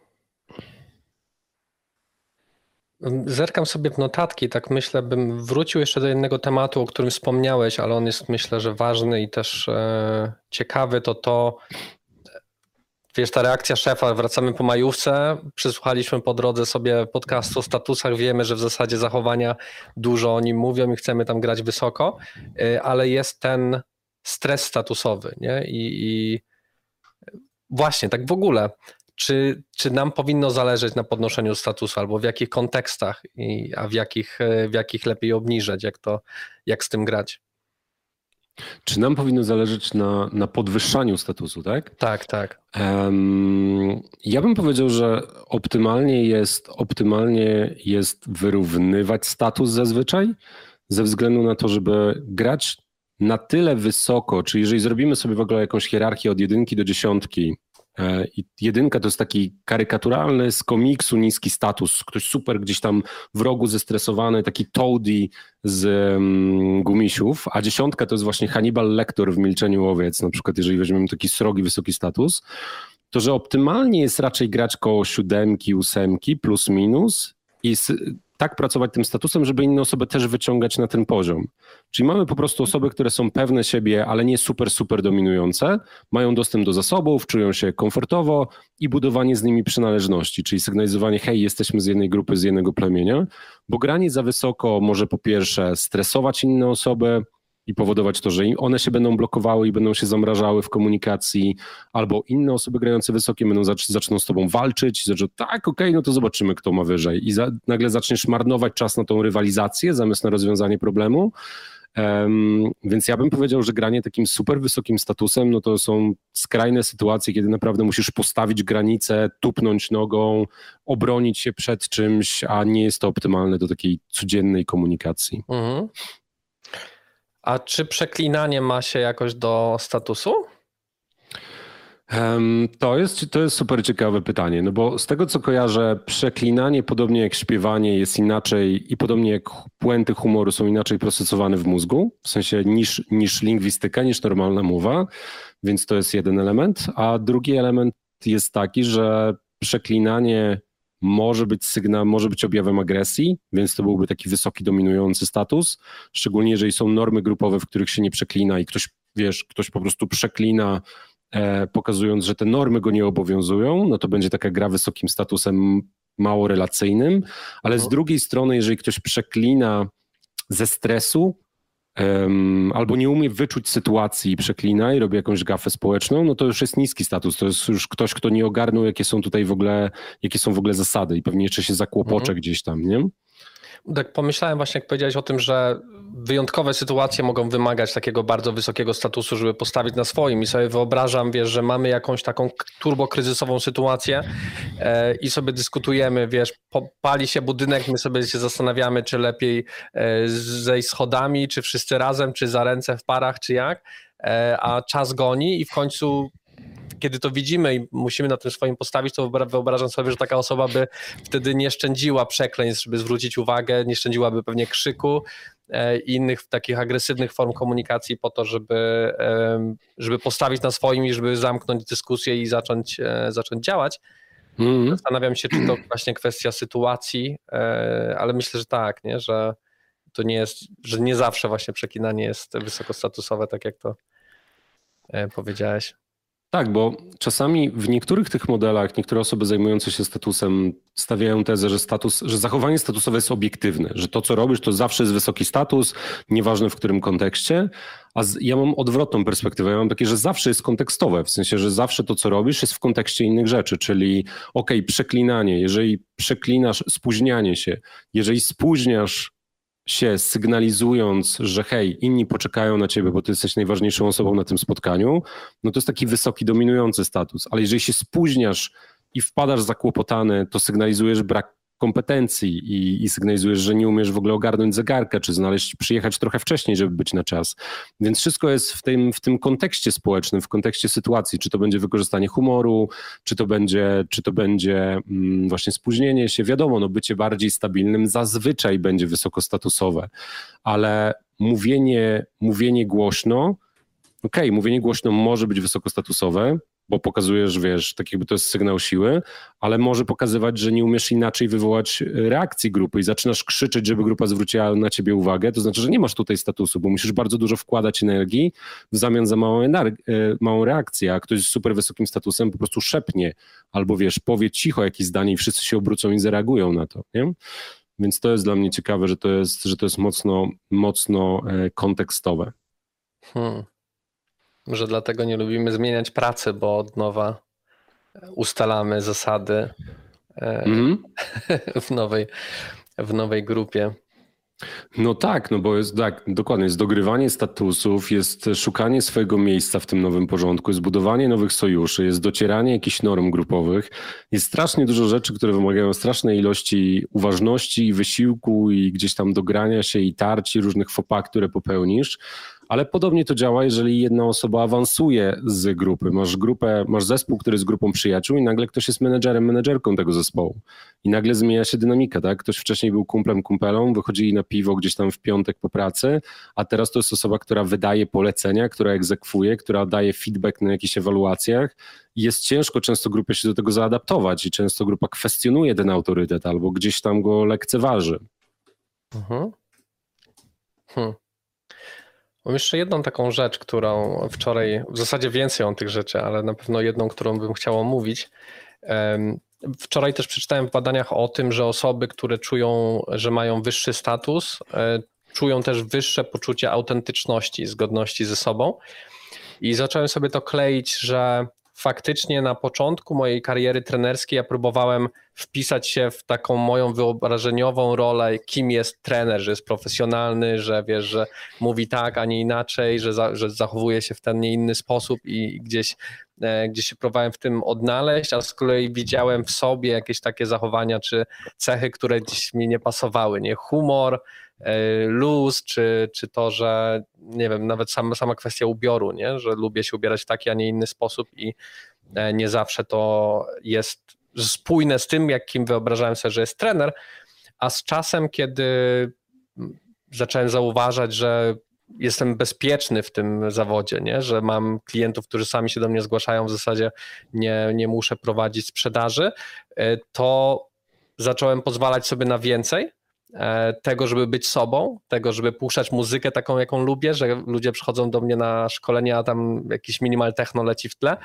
Zerkam sobie w notatki, tak myślę, bym wrócił jeszcze do jednego tematu, o którym wspomniałeś, ale on jest, myślę, że ważny i też e, ciekawy, to to, wiesz, ta reakcja szefa, wracamy po majówce, przysłuchaliśmy po drodze sobie podcastu o statusach, wiemy, że w zasadzie zachowania dużo o nim mówią i chcemy tam grać wysoko, e, ale jest ten stres statusowy, nie? I, i właśnie, tak w ogóle. Czy, czy nam powinno zależeć na podnoszeniu statusu albo w jakich kontekstach, i, a w jakich, w jakich lepiej obniżać, jak, to, jak z tym grać? Czy nam powinno zależeć na, na podwyższaniu statusu, tak? Tak, tak. Um, ja bym powiedział, że optymalnie jest, optymalnie jest wyrównywać status zazwyczaj ze względu na to, żeby grać na tyle wysoko, czyli jeżeli zrobimy sobie w ogóle jakąś hierarchię od jedynki do dziesiątki, i jedynka to jest taki karykaturalny z komiksu niski status, ktoś super gdzieś tam w rogu zestresowany, taki toady z um, Gumisiów, a dziesiątka to jest właśnie Hannibal Lektor w Milczeniu Owiec, na przykład jeżeli weźmiemy taki srogi, wysoki status, to że optymalnie jest raczej grać koło siódemki, ósemki plus minus i tak pracować tym statusem, żeby inne osoby też wyciągać na ten poziom. Czyli mamy po prostu osoby, które są pewne siebie, ale nie super, super dominujące, mają dostęp do zasobów, czują się komfortowo i budowanie z nimi przynależności, czyli sygnalizowanie, hej, jesteśmy z jednej grupy, z jednego plemienia, bo granie za wysoko może po pierwsze stresować inne osoby i powodować to, że one się będą blokowały i będą się zamrażały w komunikacji, albo inne osoby grające wysokie będą zac- zaczną z tobą walczyć, że tak, okej, okay, no to zobaczymy, kto ma wyżej. I za- nagle zaczniesz marnować czas na tą rywalizację zamiast na rozwiązanie problemu. Um, więc ja bym powiedział, że granie takim super wysokim statusem, no to są skrajne sytuacje, kiedy naprawdę musisz postawić granicę, tupnąć nogą, obronić się przed czymś, a nie jest to optymalne do takiej codziennej komunikacji. Mhm. A czy przeklinanie ma się jakoś do statusu? Um, to jest, to jest super ciekawe pytanie, no bo z tego co kojarzę, przeklinanie podobnie jak śpiewanie jest inaczej i podobnie jak puenty humoru są inaczej procesowane w mózgu, w sensie niż, niż lingwistyka, niż normalna mowa, więc to jest jeden element, a drugi element jest taki, że przeklinanie może być sygnał, może być objawem agresji, więc to byłby taki wysoki, dominujący status, szczególnie jeżeli są normy grupowe, w których się nie przeklina i ktoś, wiesz, ktoś po prostu przeklina, e, pokazując, że te normy go nie obowiązują, no to będzie taka gra wysokim statusem mało relacyjnym, ale z drugiej strony, jeżeli ktoś przeklina ze stresu, Um, albo nie umie wyczuć sytuacji i przeklina i robi jakąś gafę społeczną, no to już jest niski status, to jest już ktoś, kto nie ogarnął, jakie są tutaj w ogóle, jakie są w ogóle zasady i pewnie jeszcze się zakłopocze mhm. gdzieś tam, nie? Tak pomyślałem właśnie, jak powiedziałeś o tym, że wyjątkowe sytuacje mogą wymagać takiego bardzo wysokiego statusu, żeby postawić na swoim, i sobie wyobrażam, wiesz, że mamy jakąś taką turbokryzysową sytuację e, i sobie dyskutujemy, wiesz, pali się budynek, my sobie się zastanawiamy, czy lepiej e, zejść schodami, czy wszyscy razem, czy za ręce w parach, czy jak, e, a czas goni i w końcu... Kiedy to widzimy i musimy na tym swoim postawić, to wyobrażam sobie, że taka osoba by wtedy nie szczędziła przekleństw, żeby zwrócić uwagę, nie szczędziłaby pewnie krzyku i innych takich agresywnych form komunikacji po to, żeby, żeby postawić na swoim i żeby zamknąć dyskusję i zacząć, zacząć działać. Mm-hmm. Zastanawiam się, czy to właśnie kwestia sytuacji, ale myślę, że tak, nie? Że to nie jest, że nie zawsze właśnie przeklinanie jest wysokostatusowe, tak jak to powiedziałeś. Tak, bo czasami w niektórych tych modelach niektóre osoby zajmujące się statusem stawiają tezę, że, status, że zachowanie statusowe jest obiektywne, że to, co robisz, to zawsze jest wysoki status, nieważne w którym kontekście, a z, ja mam odwrotną perspektywę, ja mam takie, że zawsze jest kontekstowe, w sensie, że zawsze to, co robisz, jest w kontekście innych rzeczy, czyli okej, okay, przeklinanie, jeżeli przeklinasz, spóźnianie się, jeżeli spóźniasz się, sygnalizując, że hej, inni poczekają na ciebie, bo ty jesteś najważniejszą osobą na tym spotkaniu, no to jest taki wysoki, dominujący status. Ale jeżeli się spóźniasz i wpadasz zakłopotany, to sygnalizujesz brak kompetencji i, i sygnalizujesz, że nie umiesz w ogóle ogarnąć zegarka, czy znaleźć, przyjechać trochę wcześniej, żeby być na czas. Więc wszystko jest w tym, w tym kontekście społecznym, w kontekście sytuacji, czy to będzie wykorzystanie humoru, czy to będzie, czy to będzie mm, właśnie spóźnienie się, wiadomo, no bycie bardziej stabilnym zazwyczaj będzie wysokostatusowe, ale mówienie, mówienie głośno, okej, okay, mówienie głośno może być wysokostatusowe, bo pokazujesz, wiesz, tak jakby to jest sygnał siły, ale może pokazywać, że nie umiesz inaczej wywołać reakcji grupy i zaczynasz krzyczeć, żeby grupa zwróciła na ciebie uwagę, to znaczy, że nie masz tutaj statusu, bo musisz bardzo dużo wkładać energii w zamian za małą, energi- małą reakcję, a ktoś z super wysokim statusem po prostu szepnie albo, wiesz, powie cicho jakieś zdanie i wszyscy się obrócą i zareagują na to, nie? Więc to jest dla mnie ciekawe, że to jest, że to jest mocno, mocno kontekstowe. Hmm. Może dlatego nie lubimy zmieniać pracy, bo od nowa ustalamy zasady mm. w, nowej, w nowej grupie. No tak, no bo jest tak, dokładnie, jest dogrywanie statusów, jest szukanie swojego miejsca w tym nowym porządku, jest budowanie nowych sojuszy, jest docieranie jakichś norm grupowych, jest strasznie dużo rzeczy, które wymagają strasznej ilości uważności i wysiłku i gdzieś tam dogrania się i tarci różnych faux pas, które popełnisz. Ale podobnie to działa, jeżeli jedna osoba awansuje z grupy. Masz grupę, masz zespół, który jest grupą przyjaciół i nagle ktoś jest menedżerem, menedżerką tego zespołu. I nagle zmienia się dynamika, tak? Ktoś wcześniej był kumplem, kumpelą, wychodzili na piwo gdzieś tam w piątek po pracy, a teraz to jest osoba, która wydaje polecenia, która egzekwuje, która daje feedback na jakichś ewaluacjach. I jest ciężko często grupie się do tego zaadaptować i często grupa kwestionuje ten autorytet albo gdzieś tam go lekceważy. Mhm. Hmm. Mam jeszcze jedną taką rzecz, którą wczoraj, w zasadzie więcej o tych rzeczy, ale na pewno jedną, którą bym chciał omówić. Wczoraj też przeczytałem w badaniach o tym, że osoby, które czują, że mają wyższy status, czują też wyższe poczucie autentyczności, zgodności ze sobą. I zacząłem sobie to kleić, że faktycznie na początku mojej kariery trenerskiej ja próbowałem wpisać się w taką moją wyobrażeniową rolę, kim jest trener, że jest profesjonalny, że wiesz, że mówi tak, a nie inaczej, że, za, że zachowuje się w ten, nie inny sposób i gdzieś, e, gdzieś się próbowałem w tym odnaleźć, a z kolei widziałem w sobie jakieś takie zachowania czy cechy, które gdzieś mi nie pasowały, nie? Humor, luz, czy, czy to, że nie wiem, nawet sama, sama kwestia ubioru, nie? Że lubię się ubierać w taki, a nie inny sposób i nie zawsze to jest spójne z tym, jakim wyobrażałem sobie, że jest trener, a z czasem, kiedy zacząłem zauważać, że jestem bezpieczny w tym zawodzie, nie? Że mam klientów, którzy sami się do mnie zgłaszają, w zasadzie nie, nie muszę prowadzić sprzedaży, to zacząłem pozwalać sobie na więcej tego, żeby być sobą, tego, żeby puszczać muzykę taką, jaką lubię, że ludzie przychodzą do mnie na szkolenia, a tam jakiś minimal techno leci w tle,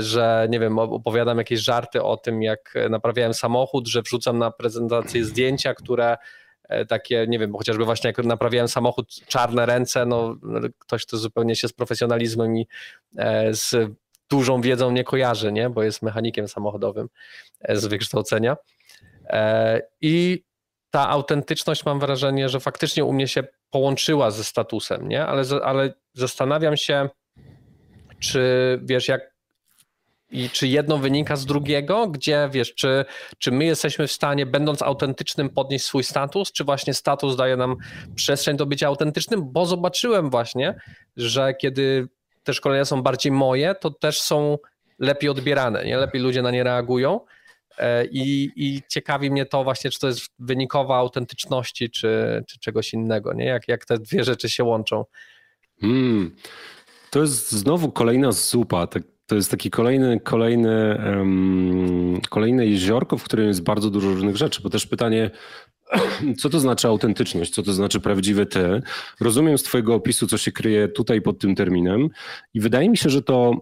że nie wiem, opowiadam jakieś żarty o tym, jak naprawiałem samochód, że wrzucam na prezentację zdjęcia, które takie, nie wiem, chociażby właśnie jak naprawiałem samochód, czarne ręce, no ktoś, kto zupełnie się z profesjonalizmem i z dużą wiedzą nie kojarzy, nie, bo jest mechanikiem samochodowym z wykształcenia. I ta autentyczność, mam wrażenie, że faktycznie u mnie się połączyła ze statusem, nie? Ale, ale zastanawiam się, czy wiesz, jak i czy jedno wynika z drugiego, gdzie wiesz, czy, czy my jesteśmy w stanie, będąc autentycznym, podnieść swój status, czy właśnie status daje nam przestrzeń do bycia autentycznym, bo zobaczyłem właśnie, że kiedy te szkolenia są bardziej moje, to też są lepiej odbierane, nie? Lepiej ludzie na nie reagują. I, I ciekawi mnie to właśnie, czy to jest wynikowa autentyczności, czy, czy czegoś innego, nie? Jak, jak te dwie rzeczy się łączą. Hmm. To jest znowu kolejna zupa, to jest taki kolejny, kolejny, um, kolejne jeziorko, w którym jest bardzo dużo różnych rzeczy, bo też pytanie, co to znaczy autentyczność, co to znaczy prawdziwy ty? Rozumiem z twojego opisu, co się kryje tutaj pod tym terminem i wydaje mi się, że to,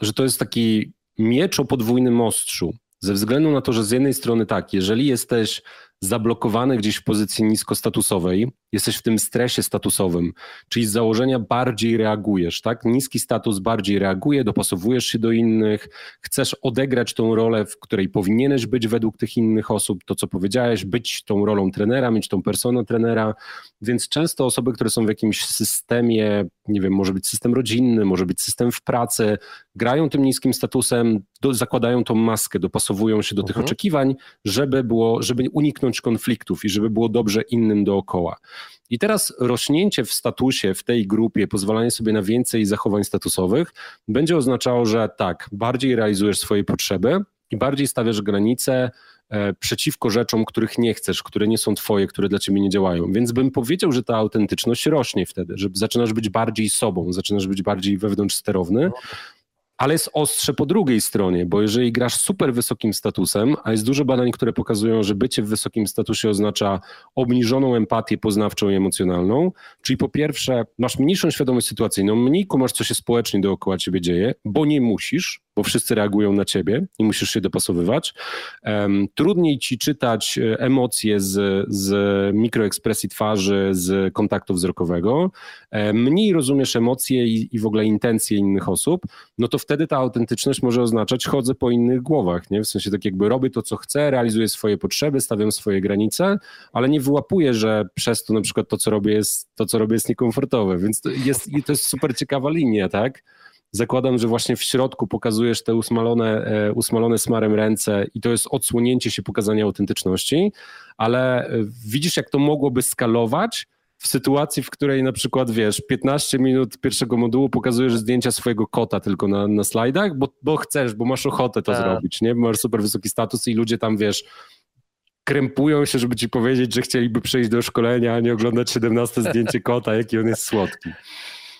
że to jest taki miecz o podwójnym ostrzu. Ze względu na to, że z jednej strony tak, jeżeli jesteś zablokowany gdzieś w pozycji niskostatusowej, jesteś w tym stresie statusowym, czyli z założenia bardziej reagujesz, tak? Niski status bardziej reaguje, dopasowujesz się do innych, chcesz odegrać tą rolę, w której powinieneś być według tych innych osób, to co powiedziałeś, być tą rolą trenera, mieć tą personę trenera, więc często osoby, które są w jakimś systemie, nie wiem, może być system rodzinny, może być system w pracy, grają tym niskim statusem, do, zakładają tą maskę, dopasowują się do mhm. tych oczekiwań, żeby było, żeby uniknąć konfliktów i żeby było dobrze innym dookoła. I teraz rośnięcie w statusie, w tej grupie, pozwalanie sobie na więcej zachowań statusowych będzie oznaczało, że tak, bardziej realizujesz swoje potrzeby i bardziej stawiasz granice e, przeciwko rzeczom, których nie chcesz, które nie są twoje, które dla ciebie nie działają. Więc bym powiedział, że ta autentyczność rośnie wtedy, że zaczynasz być bardziej sobą, zaczynasz być bardziej wewnątrz sterowny, ale jest ostrze po drugiej stronie, bo jeżeli grasz super wysokim statusem, a jest dużo badań, które pokazują, że bycie w wysokim statusie oznacza obniżoną empatię poznawczą i emocjonalną, czyli po pierwsze masz mniejszą świadomość sytuacyjną, mniej kumasz, co się społecznie dookoła ciebie dzieje, bo nie musisz, bo wszyscy reagują na ciebie i musisz się dopasowywać. Um, trudniej ci czytać emocje z, z mikroekspresji twarzy, z kontaktu wzrokowego, um, mniej rozumiesz emocje i, i w ogóle intencje innych osób, no to wtedy ta autentyczność może oznaczać chodzę po innych głowach, nie? W sensie tak jakby robię to, co chcę, realizuję swoje potrzeby, stawiam swoje granice, ale nie wyłapuję, że przez to na przykład to, co robię jest, to, co robię jest niekomfortowe, więc to jest, to jest super ciekawa linia, tak? Zakładam, że właśnie w środku pokazujesz te usmalone, usmalone smarem ręce i to jest odsłonięcie się pokazania autentyczności, ale widzisz, jak to mogłoby skalować w sytuacji, w której na przykład, wiesz, piętnaście minut pierwszego modułu pokazujesz zdjęcia swojego kota tylko na, na slajdach, bo, bo chcesz, bo masz ochotę to tak zrobić, nie? Bo masz super wysoki status i ludzie tam, wiesz, krępują się, żeby ci powiedzieć, że chcieliby przyjść do szkolenia, a nie oglądać siedemnaste zdjęcie kota, jaki on jest słodki.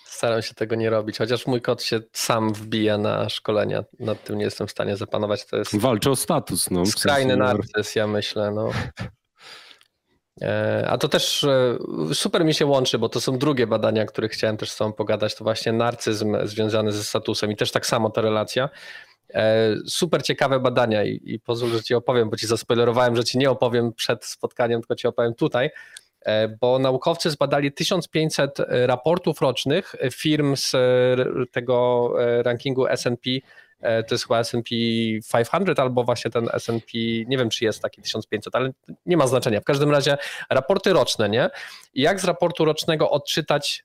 Staram się tego nie robić, chociaż mój kot się sam wbija na szkolenia. Nad tym nie jestem w stanie zapanować. To jest walczy o status. No, skrajny narcyz, ja myślę. No. A to też super mi się łączy, bo to są drugie badania, o których chciałem też z tobą pogadać. To właśnie narcyzm związany ze statusem i też tak samo ta relacja. Super ciekawe badania i, i pozwól, że ci opowiem, bo ci zaspoilerowałem, że ci nie opowiem przed spotkaniem, tylko ci opowiem tutaj. Bo naukowcy zbadali tysiąc pięćset raportów rocznych firm z tego rankingu S and P, to jest chyba S and P pięćset albo właśnie ten S and P, nie wiem czy jest taki tysiąc pięćset, ale nie ma znaczenia. W każdym razie raporty roczne, nie? I jak z raportu rocznego odczytać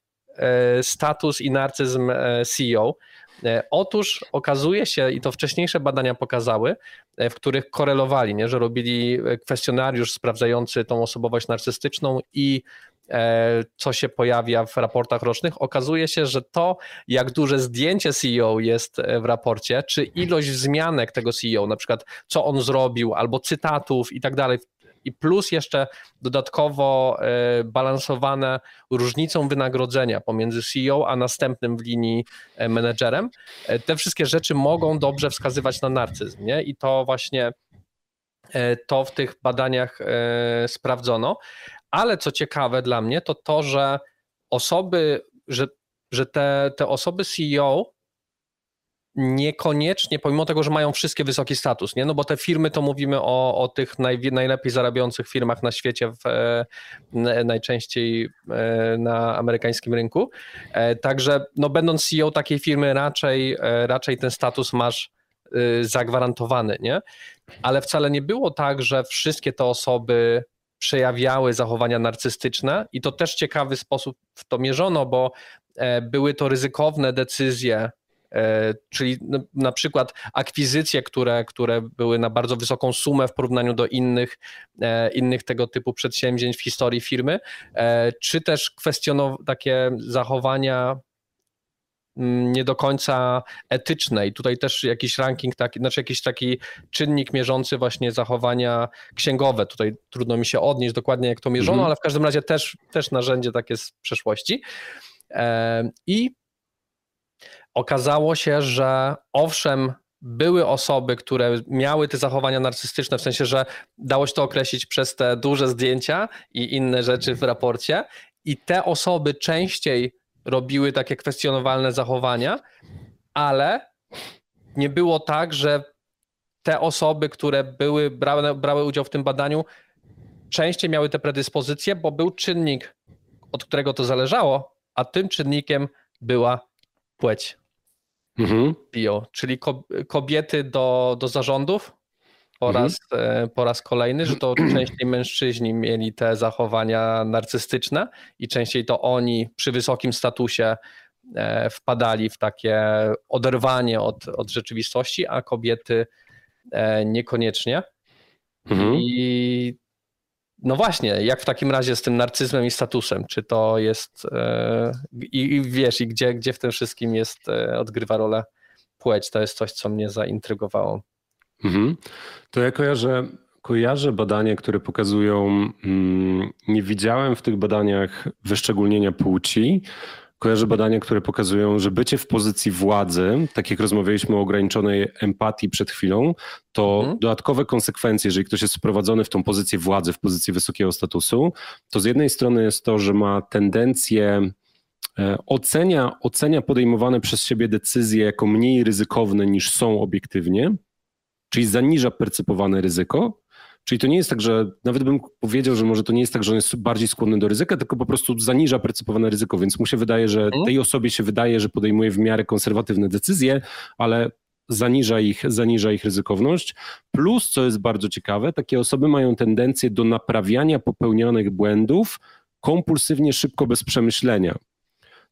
status i narcyzm C E O? Otóż okazuje się, i to wcześniejsze badania pokazały, w których korelowali, nie, że robili kwestionariusz sprawdzający tą osobowość narcystyczną i co się pojawia w raportach rocznych, okazuje się, że to, jak duże zdjęcie C E O jest w raporcie, czy ilość wzmianek tego C E O, na przykład co on zrobił, albo cytatów i tak dalej, i plus jeszcze dodatkowo balansowane różnicą wynagrodzenia pomiędzy C E O a następnym w linii menedżerem. Te wszystkie rzeczy mogą dobrze wskazywać na narcyzm, nie? I to właśnie to w tych badaniach sprawdzono. Ale co ciekawe dla mnie, to to, że osoby, że, że te, te osoby C E O niekoniecznie, pomimo tego, że mają wszystkie wysoki status, nie? No bo te firmy, to mówimy o, o tych naj, najlepiej zarabiających firmach na świecie, w, najczęściej na amerykańskim rynku. Także no będąc C E O takiej firmy raczej, raczej ten status masz zagwarantowany, nie? Ale wcale nie było tak, że wszystkie te osoby przejawiały zachowania narcystyczne i to też ciekawy sposób w to mierzono, bo były to ryzykowne decyzje, czyli na przykład akwizycje, które, które były na bardzo wysoką sumę w porównaniu do innych, innych tego typu przedsięwzięć w historii firmy, czy też kwestionow- takie zachowania nie do końca etyczne. I tutaj też jakiś ranking, taki, znaczy jakiś taki czynnik mierzący właśnie zachowania księgowe. Tutaj trudno mi się odnieść dokładnie, jak to mierzono, mhm. ale w każdym razie też, też narzędzie takie z przeszłości. I okazało się, że owszem, były osoby, które miały te zachowania narcystyczne, w sensie, że dało się to określić przez te duże zdjęcia i inne rzeczy w raporcie, i te osoby częściej robiły takie kwestionowalne zachowania, ale nie było tak, że te osoby, które były, brały, brały udział w tym badaniu, częściej miały te predyspozycje, bo był czynnik, od którego to zależało, a tym czynnikiem była płeć. Mhm. Bio, czyli kobiety do, do zarządów po raz, mhm. po raz kolejny, że to częściej mężczyźni mieli te zachowania narcystyczne i częściej to oni przy wysokim statusie wpadali w takie oderwanie od, od rzeczywistości, a kobiety niekoniecznie. Mhm. I no właśnie, jak w takim razie z tym narcyzmem i statusem, czy to jest yy, i wiesz, i gdzie, gdzie w tym wszystkim jest, yy, odgrywa rolę płeć, to jest coś, co mnie zaintrygowało. Mhm. To ja kojarzę, kojarzę badania, które pokazują, mm, nie widziałem w tych badaniach wyszczególnienia płci, kojarzę badania, które pokazują, że bycie w pozycji władzy, tak jak rozmawialiśmy o ograniczonej empatii przed chwilą, to mhm. dodatkowe konsekwencje, jeżeli ktoś jest wprowadzony w tą pozycję władzy, w pozycję wysokiego statusu, to z jednej strony jest to, że ma tendencję, ocenia, ocenia podejmowane przez siebie decyzje jako mniej ryzykowne niż są obiektywnie, czyli zaniża percepowane ryzyko. Czyli to nie jest tak, że nawet bym powiedział, że może to nie jest tak, że on jest bardziej skłonny do ryzyka, tylko po prostu zaniża percepowane ryzyko, więc mu się wydaje, że tej osobie się wydaje, że podejmuje w miarę konserwatywne decyzje, ale zaniża ich, zaniża ich ryzykowność. Plus, co jest bardzo ciekawe, takie osoby mają tendencję do naprawiania popełnionych błędów kompulsywnie, szybko, bez przemyślenia.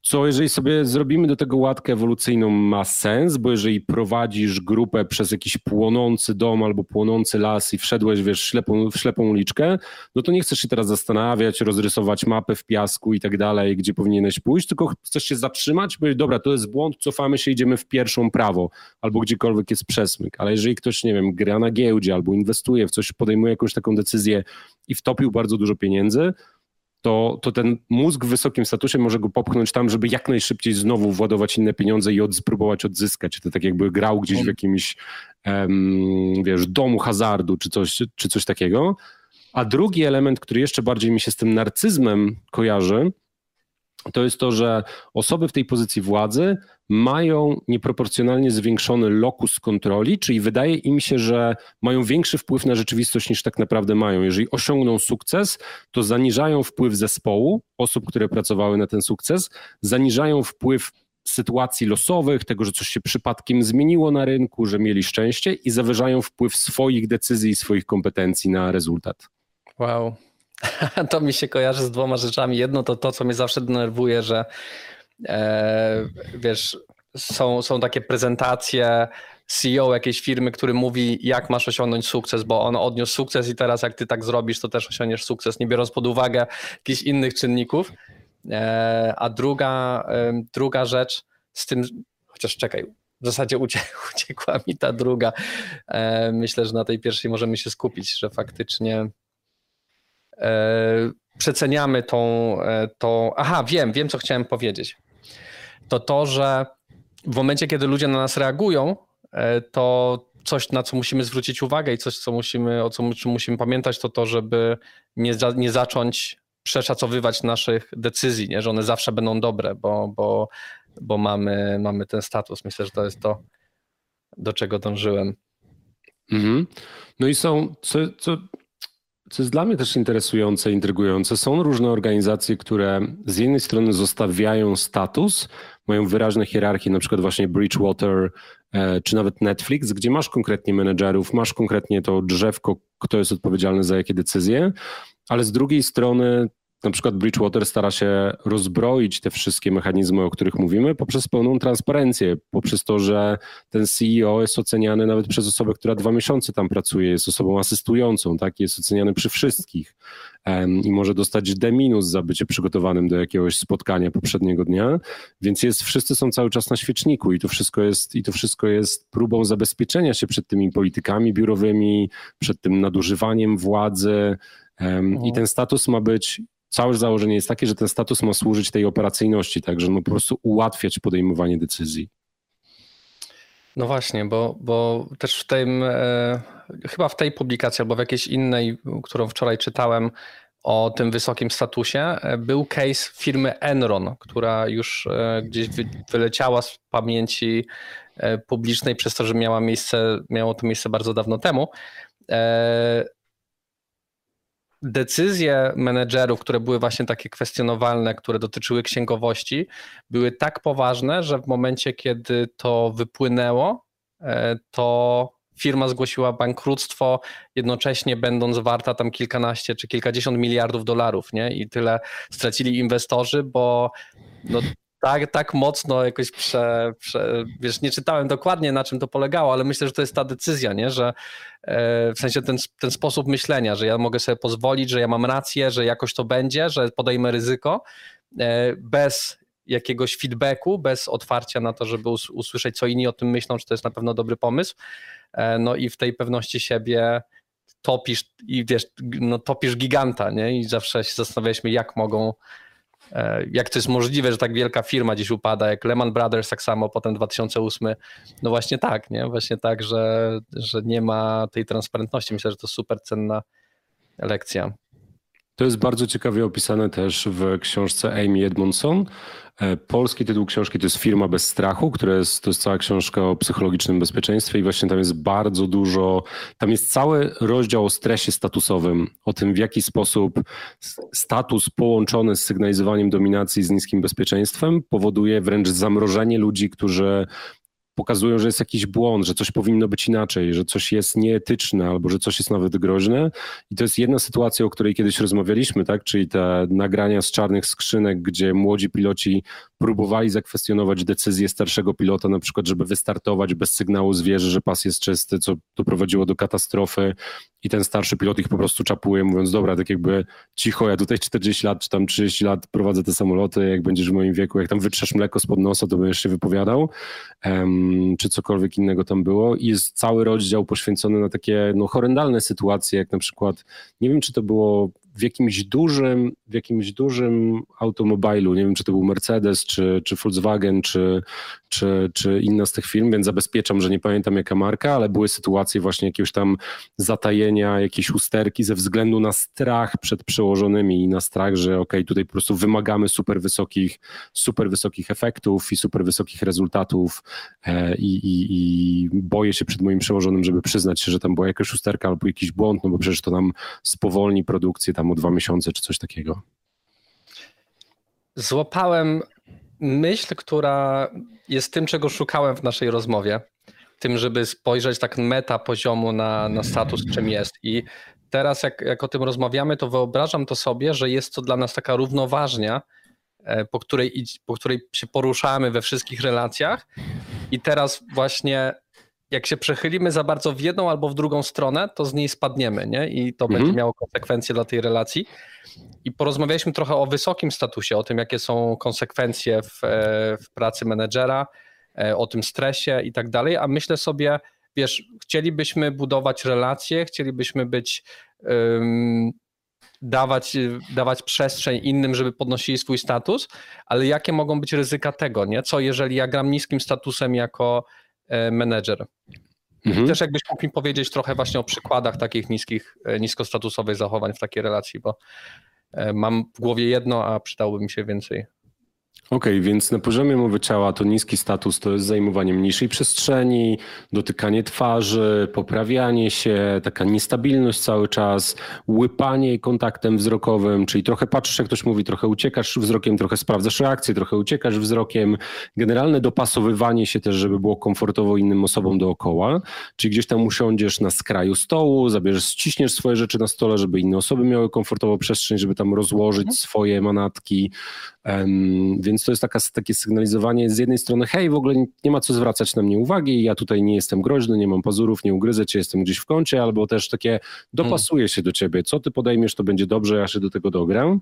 Co jeżeli sobie zrobimy do tego łatkę ewolucyjną, ma sens, bo jeżeli prowadzisz grupę przez jakiś płonący dom albo płonący las i wszedłeś, wiesz, w ślepą, w ślepą uliczkę, no to nie chcesz się teraz zastanawiać, rozrysować mapę w piasku i tak dalej, gdzie powinieneś pójść, tylko chcesz się zatrzymać, powiedzieć, dobra, to jest błąd, cofamy się, idziemy w pierwszą prawo albo gdziekolwiek jest przesmyk. Ale jeżeli ktoś, nie wiem, gra na giełdzie albo inwestuje w coś, podejmuje jakąś taką decyzję i wtopił bardzo dużo pieniędzy, To, to ten mózg w wysokim statusie może go popchnąć tam, żeby jak najszybciej znowu władować inne pieniądze i od, spróbować odzyskać. To tak jakby grał gdzieś w jakimś um, wiesz, domu hazardu czy coś, czy coś takiego. A drugi element, który jeszcze bardziej mi się z tym narcyzmem kojarzy, to jest to, że osoby w tej pozycji władzy mają nieproporcjonalnie zwiększony lokus kontroli, czyli wydaje im się, że mają większy wpływ na rzeczywistość niż tak naprawdę mają. Jeżeli osiągną sukces, to zaniżają wpływ zespołu, osób, które pracowały na ten sukces, zaniżają wpływ sytuacji losowych, tego, że coś się przypadkiem zmieniło na rynku, że mieli szczęście i zawyżają wpływ swoich decyzji i swoich kompetencji na rezultat. Wow. To mi się kojarzy z dwoma rzeczami. Jedno to to, co mnie zawsze denerwuje, że e, wiesz, są, są takie prezentacje C E O jakiejś firmy, który mówi, jak masz osiągnąć sukces, bo on odniósł sukces i teraz jak ty tak zrobisz, to też osiągniesz sukces, nie biorąc pod uwagę jakichś innych czynników. E, a druga, e, druga rzecz z tym, chociaż czekaj, w zasadzie uciekła mi ta druga. E, myślę, że na tej pierwszej możemy się skupić, że faktycznie przeceniamy tą, tą... Aha, wiem, wiem co chciałem powiedzieć. To to, że w momencie, kiedy ludzie na nas reagują, to coś, na co musimy zwrócić uwagę i coś, co musimy, o co musimy pamiętać, to to, żeby nie, za, nie zacząć przeszacowywać naszych decyzji, nie? Że one zawsze będą dobre, bo, bo, bo mamy, mamy ten status. Myślę, że to jest to, do czego dążyłem. Mhm. No i są, co, co, co jest dla mnie też interesujące, intrygujące, są różne organizacje, które z jednej strony zostawiają status, mają wyraźne hierarchie, na przykład właśnie Bridgewater, czy nawet Netflix, gdzie masz konkretnie menedżerów, masz konkretnie to drzewko, kto jest odpowiedzialny za jakie decyzje, ale z drugiej strony na przykład Bridgewater stara się rozbroić te wszystkie mechanizmy, o których mówimy, poprzez pełną transparencję, poprzez to, że ten C E O jest oceniany nawet przez osobę, która dwa miesiące tam pracuje, jest osobą asystującą, tak? Jest oceniany przy wszystkich um, i może dostać D minus za bycie przygotowanym do jakiegoś spotkania poprzedniego dnia, więc jest, wszyscy są cały czas na świeczniku i to wszystko jest, i to wszystko jest próbą zabezpieczenia się przed tymi politykami biurowymi, przed tym nadużywaniem władzy um, no. I ten status ma być... Całe założenie jest takie, że ten status ma służyć tej operacyjności, tak, że ma po prostu ułatwiać podejmowanie decyzji. No właśnie, bo, bo też w tym, e, chyba w tej publikacji albo w jakiejś innej, którą wczoraj czytałem o tym wysokim statusie, był case firmy Enron, która już e, gdzieś wy, wyleciała z pamięci e, publicznej przez to, że miała miejsce, miało to miejsce bardzo dawno temu. E, Decyzje menedżerów, które były właśnie takie kwestionowalne, które dotyczyły księgowości, były tak poważne, że w momencie, kiedy to wypłynęło, to firma zgłosiła bankructwo, jednocześnie będąc warta tam kilkanaście czy kilkadziesiąt miliardów dolarów, nie? I tyle stracili inwestorzy, bo no tak, tak mocno jakoś prze, prze, wiesz, nie czytałem dokładnie, na czym to polegało, ale myślę, że to jest ta decyzja, nie? Że w sensie ten, ten sposób myślenia, że ja mogę sobie pozwolić, że ja mam rację, że jakoś to będzie, że podejmę ryzyko bez jakiegoś feedbacku, bez otwarcia na to, żeby usłyszeć, co inni o tym myślą, czy to jest na pewno dobry pomysł. No i w tej pewności siebie topisz i wiesz, no topisz giganta, nie? I zawsze się zastanawialiśmy, jak mogą jak to jest możliwe, że tak wielka firma gdzieś upada, jak Lehman Brothers tak samo, potem dwa tysiące ósmy, no właśnie tak, nie? Właśnie tak, że, że nie ma tej transparentności. Myślę, że to super cenna lekcja. To jest bardzo ciekawie opisane też w książce Amy Edmondson. Polski tytuł książki to jest Firma bez strachu, która jest, to jest cała książka o psychologicznym bezpieczeństwie i właśnie tam jest bardzo dużo, tam jest cały rozdział o stresie statusowym, o tym, w jaki sposób status połączony z sygnalizowaniem dominacji, z niskim bezpieczeństwem powoduje wręcz zamrożenie ludzi, którzy pokazują, że jest jakiś błąd, że coś powinno być inaczej, że coś jest nieetyczne albo że coś jest nawet groźne. I to jest jedna sytuacja, o której kiedyś rozmawialiśmy, tak? Czyli te nagrania z czarnych skrzynek, gdzie młodzi piloci próbowali zakwestionować decyzję starszego pilota, na przykład, żeby wystartować bez sygnału z wieży, że pas jest czysty, co doprowadziło do katastrofy i ten starszy pilot ich po prostu czapuje, mówiąc, dobra, tak jakby cicho, ja tutaj czterdzieści lat czy tam trzydzieści lat prowadzę te samoloty, jak będziesz w moim wieku, jak tam wytrzesz mleko spod nosa, to będziesz się wypowiadał, um, czy cokolwiek innego tam było. I jest cały rozdział poświęcony na takie no, horrendalne sytuacje, jak na przykład, nie wiem, czy to było w jakimś dużym, w jakimś dużym automobilu, nie wiem, czy to był Mercedes, czy, czy Volkswagen, czy, czy, czy inna z tych firm, więc zabezpieczam, że nie pamiętam jaka marka, ale były sytuacje właśnie jakiegoś tam zatajenia, jakiejś usterki ze względu na strach przed przełożonymi i na strach, że okej, tutaj po prostu wymagamy super wysokich, super wysokich efektów i super wysokich rezultatów e, i, i, i boję się przed moim przełożonym, żeby przyznać się, że tam była jakaś usterka albo jakiś błąd, no bo przecież to nam spowolni produkcję tam o dwa miesiące czy coś takiego. Złapałem myśl, która jest tym, czego szukałem w naszej rozmowie. Tym, żeby spojrzeć tak meta poziomu na, na status, czym jest. I teraz jak, jak o tym rozmawiamy, to wyobrażam to sobie, że jest to dla nas taka równoważnia, po której, po której się poruszamy we wszystkich relacjach. I teraz właśnie jak się przechylimy za bardzo w jedną albo w drugą stronę, to z niej spadniemy, nie? I to mhm. będzie miało konsekwencje dla tej relacji. I porozmawialiśmy trochę o wysokim statusie, o tym, jakie są konsekwencje w, w pracy menedżera, o tym stresie i tak dalej, a myślę sobie, wiesz, chcielibyśmy budować relacje, chcielibyśmy być, um, dawać, dawać przestrzeń innym, żeby podnosili swój status, ale jakie mogą być ryzyka tego, nie? Co jeżeli ja gram niskim statusem jako menedżer? Mhm. I też jakbyś mógł mi powiedzieć trochę właśnie o przykładach takich niskich, niskostatusowych zachowań w takiej relacji, bo mam w głowie jedno, a przydałoby mi się więcej. Okej, okay, więc na poziomie mowy ciała to niski status to jest zajmowanie mniejszej przestrzeni, dotykanie twarzy, poprawianie się, taka niestabilność cały czas, łypanie kontaktem wzrokowym, czyli trochę patrzysz, jak ktoś mówi, trochę uciekasz wzrokiem, trochę sprawdzasz reakcję, trochę uciekasz wzrokiem, generalne dopasowywanie się też, żeby było komfortowo innym osobom dookoła, czyli gdzieś tam usiądziesz na skraju stołu, zabierzesz, ściśniesz swoje rzeczy na stole, żeby inne osoby miały komfortową przestrzeń, żeby tam rozłożyć swoje manatki, um, więc to jest taka, takie sygnalizowanie z jednej strony, hej, w ogóle nie ma co zwracać na mnie uwagi, ja tutaj nie jestem groźny, nie mam pazurów, nie ugryzę cię, jestem gdzieś w kącie, albo też takie dopasuję się do ciebie, co ty podejmiesz, to będzie dobrze, ja się do tego dogram.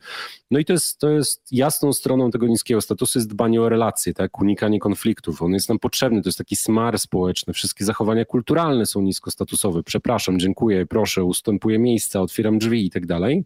No i to jest, to jest jasną stroną tego niskiego statusu jest dbanie o relacje, tak, unikanie konfliktów, on jest nam potrzebny, to jest taki smar społeczny, wszystkie zachowania kulturalne są niskostatusowe, przepraszam, dziękuję, proszę, ustępuję miejsca, otwieram drzwi i tak dalej.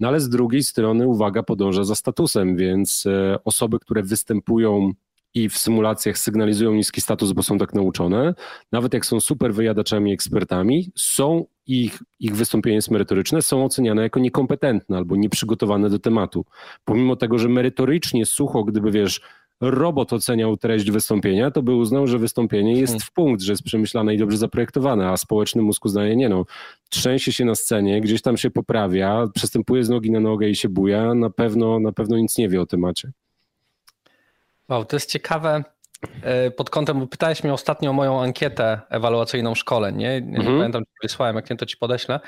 No ale z drugiej strony uwaga podąża za statusem, więc osoby, które występują i w symulacjach sygnalizują niski status, bo są tak nauczone, nawet jak są super wyjadaczami, ekspertami, są ich, ich wystąpienie jest merytoryczne, są oceniane jako niekompetentne albo nieprzygotowane do tematu. Pomimo tego, że merytorycznie sucho, gdyby wiesz, robot oceniał treść wystąpienia, to by uznał, że wystąpienie jest w punkt, że jest przemyślane i dobrze zaprojektowane, a społeczny mózg uznaje, nie no, trzęsie się na scenie, gdzieś tam się poprawia, przestępuje z nogi na nogę i się buja, na pewno, na pewno nic nie wie o temacie. Wow, to jest ciekawe pod kątem, bo pytałeś mnie ostatnio o moją ankietę ewaluacyjną szkoleń, nie, nie mhm. pamiętam, czy wysłałem, jak nie, to ci podeślę.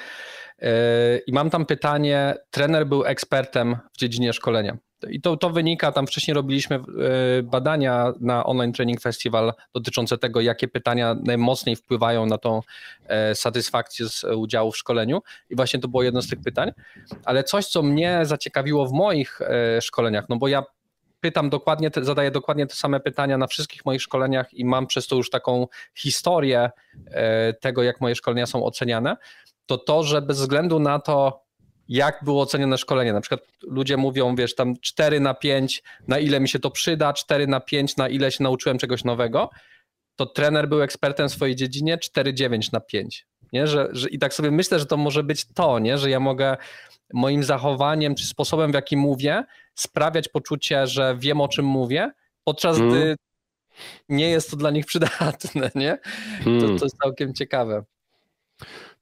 I mam tam pytanie, trener był ekspertem w dziedzinie szkolenia. I to, to wynika, tam wcześniej robiliśmy badania na Online Training Festival dotyczące tego, jakie pytania najmocniej wpływają na tą satysfakcję z udziału w szkoleniu i właśnie to było jedno z tych pytań, ale coś, co mnie zaciekawiło w moich szkoleniach, no bo ja pytam dokładnie, zadaję dokładnie te same pytania na wszystkich moich szkoleniach i mam przez to już taką historię tego, jak moje szkolenia są oceniane, to to, że bez względu na to, jak było ocenione szkolenie. Na przykład ludzie mówią, wiesz, tam cztery na pięć, na ile mi się to przyda, cztery na pięć, na ile się nauczyłem czegoś nowego, to trener był ekspertem w swojej dziedzinie, cztery przecinek dziewięć na pięć. Nie? Że, że, I tak sobie myślę, że to może być to, nie? Że ja mogę moim zachowaniem czy sposobem, w jaki mówię, sprawiać poczucie, że wiem, o czym mówię, podczas hmm. gdy nie jest to dla nich przydatne. Nie? Hmm. To, to jest całkiem ciekawe.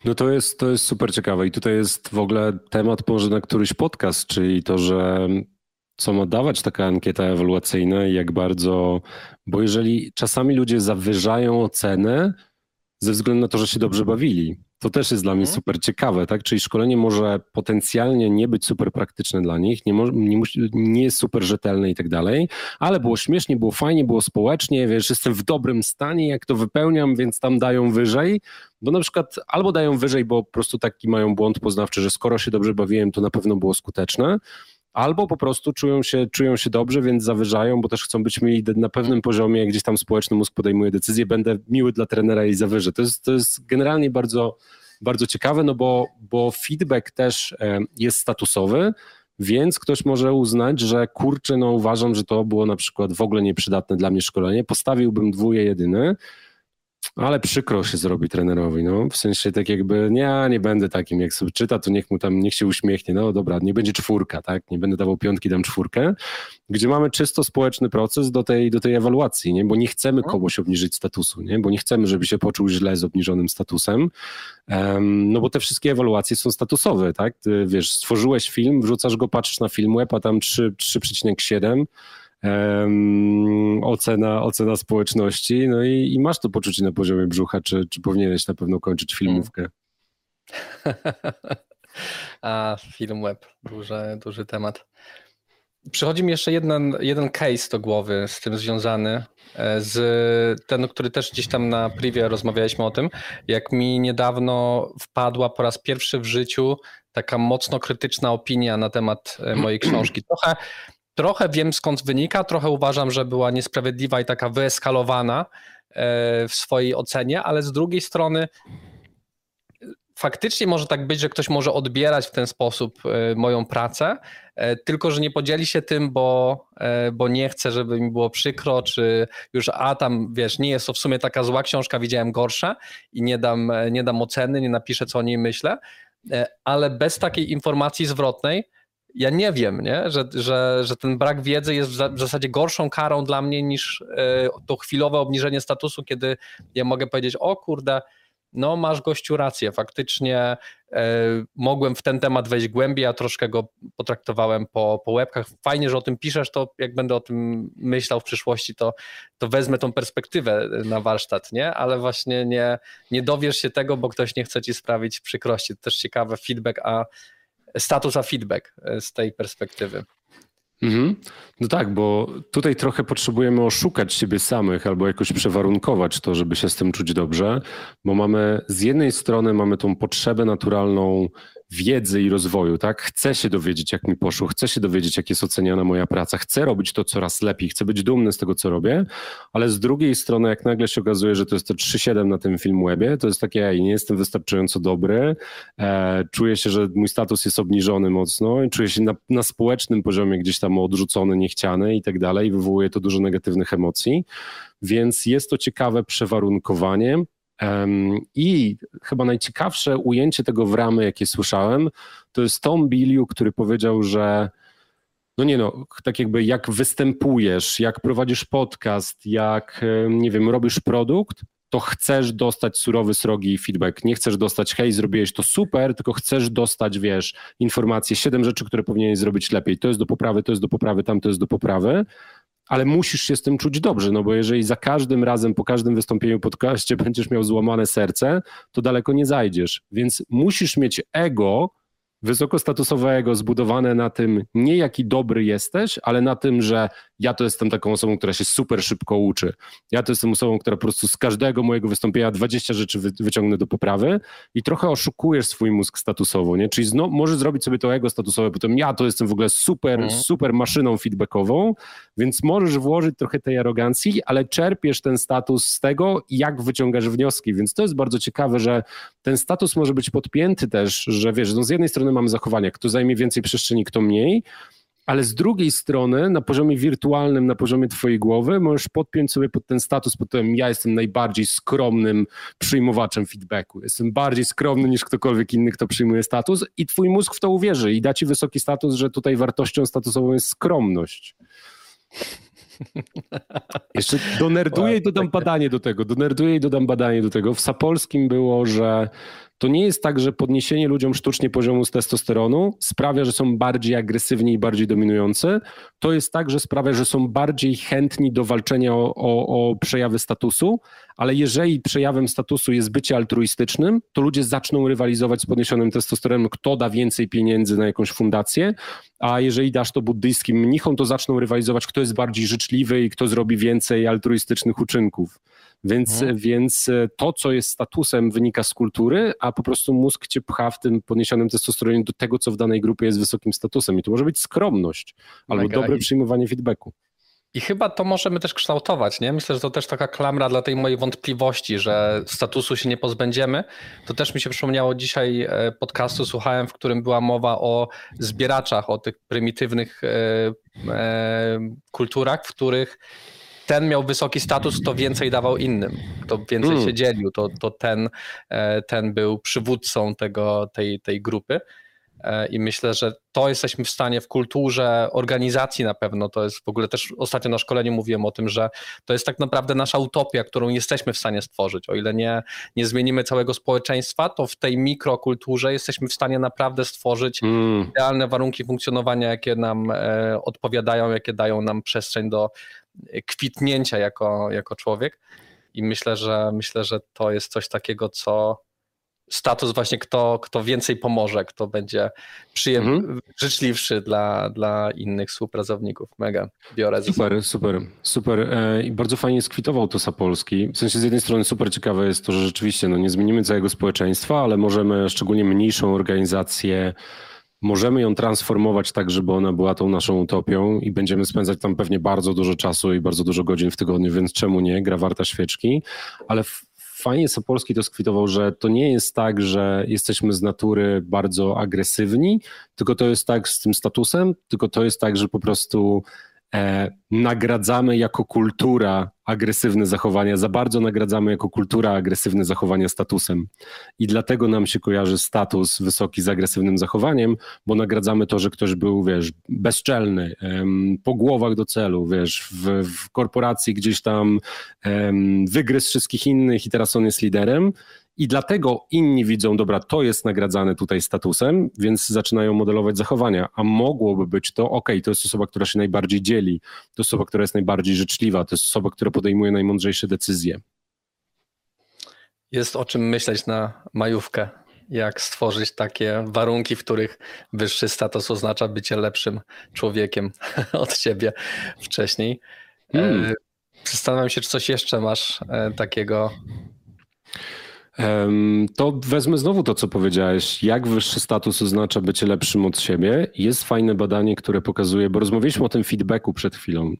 No to jest, to jest super ciekawe i tutaj jest w ogóle temat może na któryś podcast, czyli to, że co ma dawać taka ankieta ewaluacyjna i jak bardzo, bo jeżeli czasami ludzie zawyżają ocenę ze względu na to, że się dobrze bawili, to też jest dla mnie super ciekawe, tak? Czyli szkolenie może potencjalnie nie być super praktyczne dla nich, nie, może, nie, musi, nie jest super rzetelne i tak dalej, ale było śmiesznie, było fajnie, było społecznie, wiesz, jestem w dobrym stanie, jak to wypełniam, więc tam dają wyżej, bo na przykład albo dają wyżej, bo po prostu taki mają błąd poznawczy, że skoro się dobrze bawiłem, to na pewno było skuteczne, albo po prostu czują się, czują się dobrze, więc zawyżają, bo też chcą być mieli na pewnym poziomie, gdzieś tam społeczny mózg podejmuje decyzję, będę miły dla trenera i zawyżę. To jest, to jest generalnie bardzo, bardzo ciekawe, no bo, bo feedback też jest statusowy, więc ktoś może uznać, że kurczę, no uważam, że to było na przykład w ogóle nieprzydatne dla mnie szkolenie, postawiłbym dwóje jedyne, ale przykro się zrobi trenerowi, no w sensie tak jakby nie, nie będę takim, jak sobie czyta, to niech mu tam, niech się uśmiechnie, no dobra, nie będzie czwórka, tak, nie będę dawał piątki, dam czwórkę, gdzie mamy czysto społeczny proces do tej, do tej ewaluacji, nie, bo nie chcemy komuś obniżyć statusu, nie, bo nie chcemy, żeby się poczuł źle z obniżonym statusem, um, no bo te wszystkie ewaluacje są statusowe, tak, ty, wiesz, stworzyłeś film, wrzucasz go, patrzysz na Filmweb, a tam trzy przecinek siedem, Um, ocena, ocena społeczności, no i, i masz to poczucie na poziomie brzucha, czy, czy powinieneś na pewno kończyć filmówkę. A, Filmweb, duży, duży temat. Przychodzi mi jeszcze jeden, jeden case do głowy z tym związany, z ten, który też gdzieś tam na privie rozmawialiśmy o tym, jak mi niedawno wpadła po raz pierwszy w życiu taka mocno krytyczna opinia na temat mojej książki. Trochę Trochę wiem, skąd wynika, trochę uważam, że była niesprawiedliwa i taka wyeskalowana w swojej ocenie, ale z drugiej strony faktycznie może tak być, że ktoś może odbierać w ten sposób moją pracę, tylko że nie podzieli się tym, bo, bo nie chcę, żeby mi było przykro, czy już a tam wiesz, nie jest to w sumie taka zła książka, widziałem gorsze i nie dam, nie dam oceny, nie napiszę co o niej myślę, ale bez takiej informacji zwrotnej ja nie wiem, nie? Że, że, że ten brak wiedzy jest w zasadzie gorszą karą dla mnie niż to chwilowe obniżenie statusu, kiedy ja mogę powiedzieć, o kurde, no masz gościu rację, faktycznie y, mogłem w ten temat wejść głębiej, a troszkę go potraktowałem po, po łebkach. Fajnie, że o tym piszesz, to jak będę o tym myślał w przyszłości, to, to wezmę tą perspektywę na warsztat, nie? Ale właśnie nie, nie dowiesz się tego, bo ktoś nie chce ci sprawić przykrości. To też ciekawe feedback, a status, a feedback z tej perspektywy. Mhm. No tak, bo tutaj trochę potrzebujemy oszukać siebie samych albo jakoś przewarunkować to, żeby się z tym czuć dobrze, bo mamy z jednej strony mamy tą potrzebę naturalną wiedzy i rozwoju, tak? Chcę się dowiedzieć, jak mi poszło, chcę się dowiedzieć, jak jest oceniana moja praca, chcę robić to coraz lepiej, chcę być dumny z tego, co robię, ale z drugiej strony, jak nagle się okazuje, że to jest to trzy siedem na tym Filmwebie, to jest takie, ja nie jestem wystarczająco dobry, e, czuję się, że mój status jest obniżony mocno i czuję się na, na społecznym poziomie gdzieś tam odrzucony, niechciany i tak dalej, wywołuje to dużo negatywnych emocji, więc jest to ciekawe przewarunkowanie. I chyba najciekawsze ujęcie tego w ramy, jakie słyszałem, to jest Tom Biliu, który powiedział, że no nie no, tak jakby jak występujesz, jak prowadzisz podcast, jak nie wiem, robisz produkt, to chcesz dostać surowy, srogi feedback. Nie chcesz dostać, hej, zrobiłeś to super, tylko chcesz dostać, wiesz, informacje, siedem rzeczy, które powinieneś zrobić lepiej. To jest do poprawy, to jest do poprawy, tam to jest do poprawy. Ale musisz się z tym czuć dobrze, no bo jeżeli za każdym razem, po każdym wystąpieniu w podcaście będziesz miał złamane serce, to daleko nie zajdziesz. Więc musisz mieć ego, wysokostatusowe ego zbudowane na tym, nie jaki dobry jesteś, ale na tym, że ja to jestem taką osobą, która się super szybko uczy. Ja to jestem osobą, która po prostu z każdego mojego wystąpienia dwadzieścia rzeczy wyciągnę do poprawy i trochę oszukujesz swój mózg statusowo, nie? Czyli znowu możesz zrobić sobie to ego statusowe, potem ja to jestem w ogóle super, mhm. super maszyną feedbackową, więc możesz włożyć trochę tej arogancji, ale czerpiesz ten status z tego, jak wyciągasz wnioski, więc to jest bardzo ciekawe, że ten status może być podpięty też, że wiesz, no z jednej strony mamy zachowania, kto zajmie więcej przestrzeni, kto mniej, ale z drugiej strony na poziomie wirtualnym, na poziomie twojej głowy możesz podpiąć sobie pod ten status, pod tym ja jestem najbardziej skromnym przyjmowaczem feedbacku, jestem bardziej skromny niż ktokolwiek inny, kto przyjmuje status i twój mózg w to uwierzy i da ci wysoki status, że tutaj wartością statusową jest skromność. Jeszcze donerduję i dodam badanie do tego, donerduję i dodam badanie do tego. W Sapolskim było, że to nie jest tak, że podniesienie ludziom sztucznie poziomu z testosteronu sprawia, że są bardziej agresywni i bardziej dominujący. To jest tak, że sprawia, że są bardziej chętni do walczenia o, o, o przejawy statusu, ale jeżeli przejawem statusu jest bycie altruistycznym, to ludzie zaczną rywalizować z podniesionym testosteronem, kto da więcej pieniędzy na jakąś fundację, a jeżeli dasz to buddyjskim mnichom, to zaczną rywalizować, kto jest bardziej życzliwy i kto zrobi więcej altruistycznych uczynków. Więc, mhm. więc to, co jest statusem, wynika z kultury, a po prostu mózg cię pcha w tym podniesionym testosteronie do tego, co w danej grupie jest wysokim statusem. I to może być skromność, albo Mega. dobre przyjmowanie feedbacku. I chyba to możemy też kształtować, nie? Myślę, że to też taka klamra dla tej mojej wątpliwości, że statusu się nie pozbędziemy. To też mi się przypomniało dzisiaj podcastu, słuchałem, w którym była mowa o zbieraczach, o tych prymitywnych kulturach, w których ten miał wysoki status, to więcej dawał innym, to więcej mm. się dzielił, to, to ten, ten był przywódcą tego, tej, tej grupy i myślę, że to jesteśmy w stanie w kulturze organizacji na pewno, to jest w ogóle też ostatnio na szkoleniu mówiłem o tym, że to jest tak naprawdę nasza utopia, którą jesteśmy w stanie stworzyć, o ile nie, nie zmienimy całego społeczeństwa, to w tej mikrokulturze jesteśmy w stanie naprawdę stworzyć mm. idealne warunki funkcjonowania, jakie nam e, odpowiadają, jakie dają nam przestrzeń do kwitnięcia jako, jako człowiek i myślę, że myślę, że to jest coś takiego, co status właśnie kto, kto więcej pomoże, kto będzie przyjemny, mhm. życzliwszy dla, dla innych współpracowników. Mega, biorę ze Super, super, super. I bardzo fajnie skwitował to Sapolski. W sensie z jednej strony super ciekawe jest to, że rzeczywiście no, nie zmienimy całego społeczeństwa, ale możemy szczególnie mniejszą organizację możemy ją transformować tak, żeby ona była tą naszą utopią i będziemy spędzać tam pewnie bardzo dużo czasu i bardzo dużo godzin w tygodniu, więc czemu nie? Gra warta świeczki, ale fajnie Sapolsky to skwitował, że to nie jest tak, że jesteśmy z natury bardzo agresywni, tylko to jest tak z tym statusem, tylko to jest tak, że po prostu e, nagradzamy jako kultura agresywne zachowania, za bardzo nagradzamy jako kultura agresywne zachowania statusem. I dlatego nam się kojarzy status wysoki z agresywnym zachowaniem, bo nagradzamy to, że ktoś był, wiesz, bezczelny, em, po głowach do celu, wiesz, w, w korporacji gdzieś tam em, wygryzł wszystkich innych i teraz on jest liderem. I dlatego inni widzą, dobra, to jest nagradzane tutaj statusem, więc zaczynają modelować zachowania, a mogłoby być to, okej, okay, to jest osoba, która się najbardziej dzieli, to jest osoba, która jest najbardziej życzliwa, to jest osoba, która podejmuje najmądrzejsze decyzje. Jest o czym myśleć na majówkę, jak stworzyć takie warunki, w których wyższy status oznacza bycie lepszym człowiekiem od siebie wcześniej. Hmm. Zastanawiam się, czy coś jeszcze masz takiego... To wezmę znowu to, co powiedziałeś, jak wyższy status oznacza bycie lepszym od siebie. Jest fajne badanie, które pokazuje, bo rozmawialiśmy o tym feedbacku przed chwilą,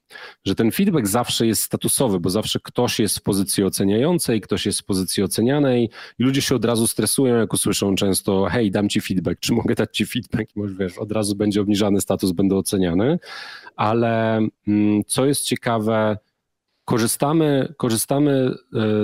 że ten feedback zawsze jest statusowy, bo zawsze ktoś jest w pozycji oceniającej, ktoś jest w pozycji ocenianej i ludzie się od razu stresują, jak usłyszą często, hej, dam ci feedback, czy mogę dać ci feedback? I może, wiesz, od razu będzie obniżany status, będę oceniany, ale co jest ciekawe, Korzystamy, korzystamy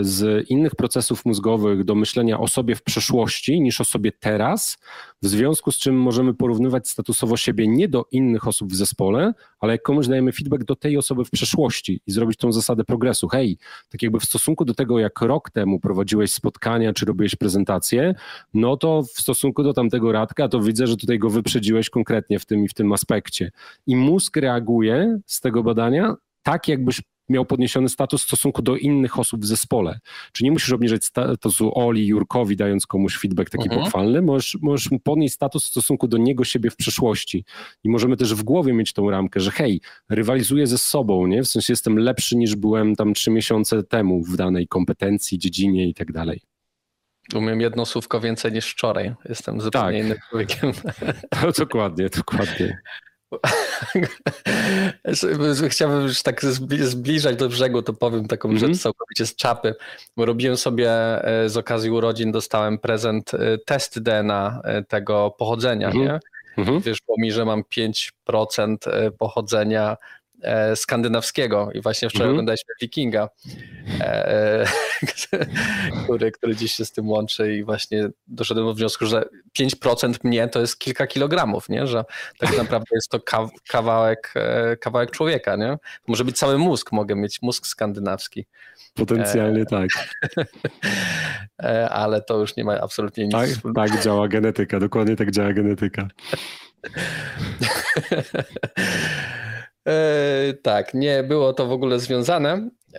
z innych procesów mózgowych do myślenia o sobie w przeszłości niż o sobie teraz, w związku z czym możemy porównywać statusowo siebie nie do innych osób w zespole, ale jak komuś dajemy feedback do tej osoby w przeszłości i zrobić tą zasadę progresu. Hej, tak jakby w stosunku do tego, jak rok temu prowadziłeś spotkania czy robiłeś prezentację, no to w stosunku do tamtego Radka to widzę, że tutaj go wyprzedziłeś konkretnie w tym i w tym aspekcie. I mózg reaguje z tego badania tak, jakbyś miał podniesiony status w stosunku do innych osób w zespole. Czyli nie musisz obniżać statusu Oli, Jurkowi, dając komuś feedback taki mhm. pochwalny, możesz, możesz mu podnieść status w stosunku do niego siebie w przeszłości. I możemy też w głowie mieć tą ramkę, że hej, rywalizuję ze sobą, nie? W sensie jestem lepszy niż byłem tam trzy miesiące temu w danej kompetencji, dziedzinie i tak dalej. Umiem jedno słówko więcej niż wczoraj. Jestem zupełnie tak. innym człowiekiem. No, dokładnie, dokładnie. Chciałbym już tak zbliżać do brzegu, to powiem taką mm-hmm. rzecz całkowicie z czapy, bo robiłem sobie z okazji urodzin, dostałem prezent test D N A tego pochodzenia, mm-hmm. nie? Mm-hmm. Wyszło mi, że mam pięć procent pochodzenia skandynawskiego i właśnie wczoraj mm-hmm. oglądaliśmy Wikinga, który, który dziś się z tym łączy i właśnie doszedłem do wniosku, że pięć procent mnie to jest kilka kilogramów, nie? Że tak naprawdę jest to kawałek, kawałek człowieka, nie? Może być cały mózg, mogę mieć mózg skandynawski. Potencjalnie e... tak. Ale to już nie ma absolutnie nic. Tak, tak działa genetyka, dokładnie tak działa genetyka. Yy, tak, nie było to w ogóle związane yy,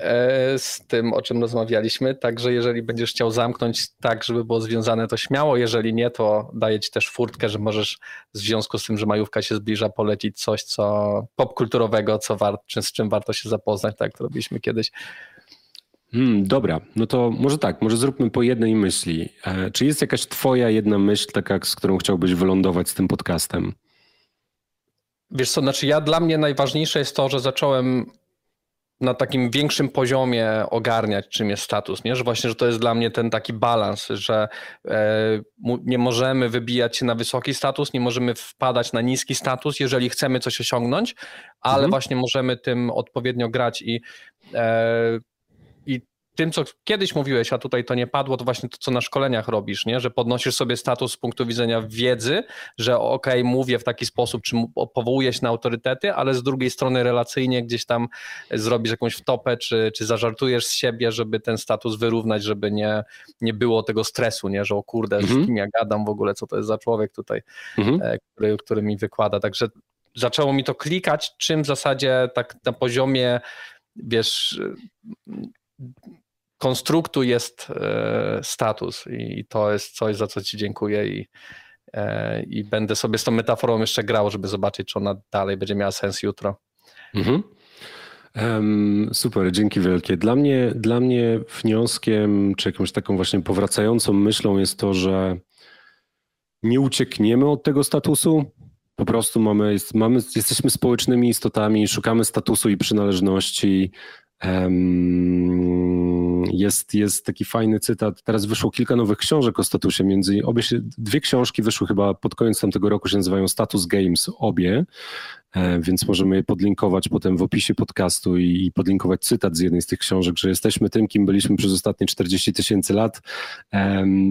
z tym, o czym rozmawialiśmy, także jeżeli będziesz chciał zamknąć tak, żeby było związane, to śmiało, jeżeli nie, to daję ci też furtkę, że możesz w związku z tym, że majówka się zbliża, polecić coś co popkulturowego, co war- czy z czym warto się zapoznać, tak jak to robiliśmy kiedyś. Hmm, dobra, no to może tak, może zróbmy po jednej myśli. E, czy jest jakaś twoja jedna myśl, taka z którą chciałbyś wylądować z tym podcastem? Wiesz co, znaczy ja, dla mnie najważniejsze jest to, że zacząłem na takim większym poziomie ogarniać, czym jest status, nie? Że właśnie, że to jest dla mnie ten taki balans, że nie możemy wybijać się na wysoki status, nie możemy wpadać na niski status, jeżeli chcemy coś osiągnąć, ale mhm. właśnie możemy tym odpowiednio grać i, i tym, co kiedyś mówiłeś, a tutaj to nie padło, to właśnie to, co na szkoleniach robisz, nie? Że podnosisz sobie status z punktu widzenia wiedzy, że okej, mówię w taki sposób, czy powołuję się na autorytety, ale z drugiej strony relacyjnie gdzieś tam zrobisz jakąś wtopę, czy, czy zażartujesz z siebie, żeby ten status wyrównać, żeby nie, nie było tego stresu, nie? Że o kurde, mhm. z kim ja gadam w ogóle, co to jest za człowiek tutaj, mhm. który, który mi wykłada. Także zaczęło mi to klikać, czym w zasadzie tak na poziomie, wiesz... konstruktu jest status i to jest coś, za co ci dziękuję i, i będę sobie z tą metaforą jeszcze grał, żeby zobaczyć, czy ona dalej będzie miała sens jutro. Mhm. Um, super, dzięki wielkie. Dla mnie, dla mnie wnioskiem, czy jakąś taką właśnie powracającą myślą jest to, że nie uciekniemy od tego statusu. Po prostu mamy, jest, mamy, jesteśmy społecznymi istotami, szukamy statusu i przynależności. Um, Jest, jest taki fajny cytat. Teraz wyszło kilka nowych książek o statusie. Między obie się, dwie książki wyszły chyba pod koniec tamtego roku, się nazywają Status Games, obie, więc możemy je podlinkować potem w opisie podcastu i podlinkować cytat z jednej z tych książek, że jesteśmy tym, kim byliśmy przez ostatnie czterdzieści tysięcy lat,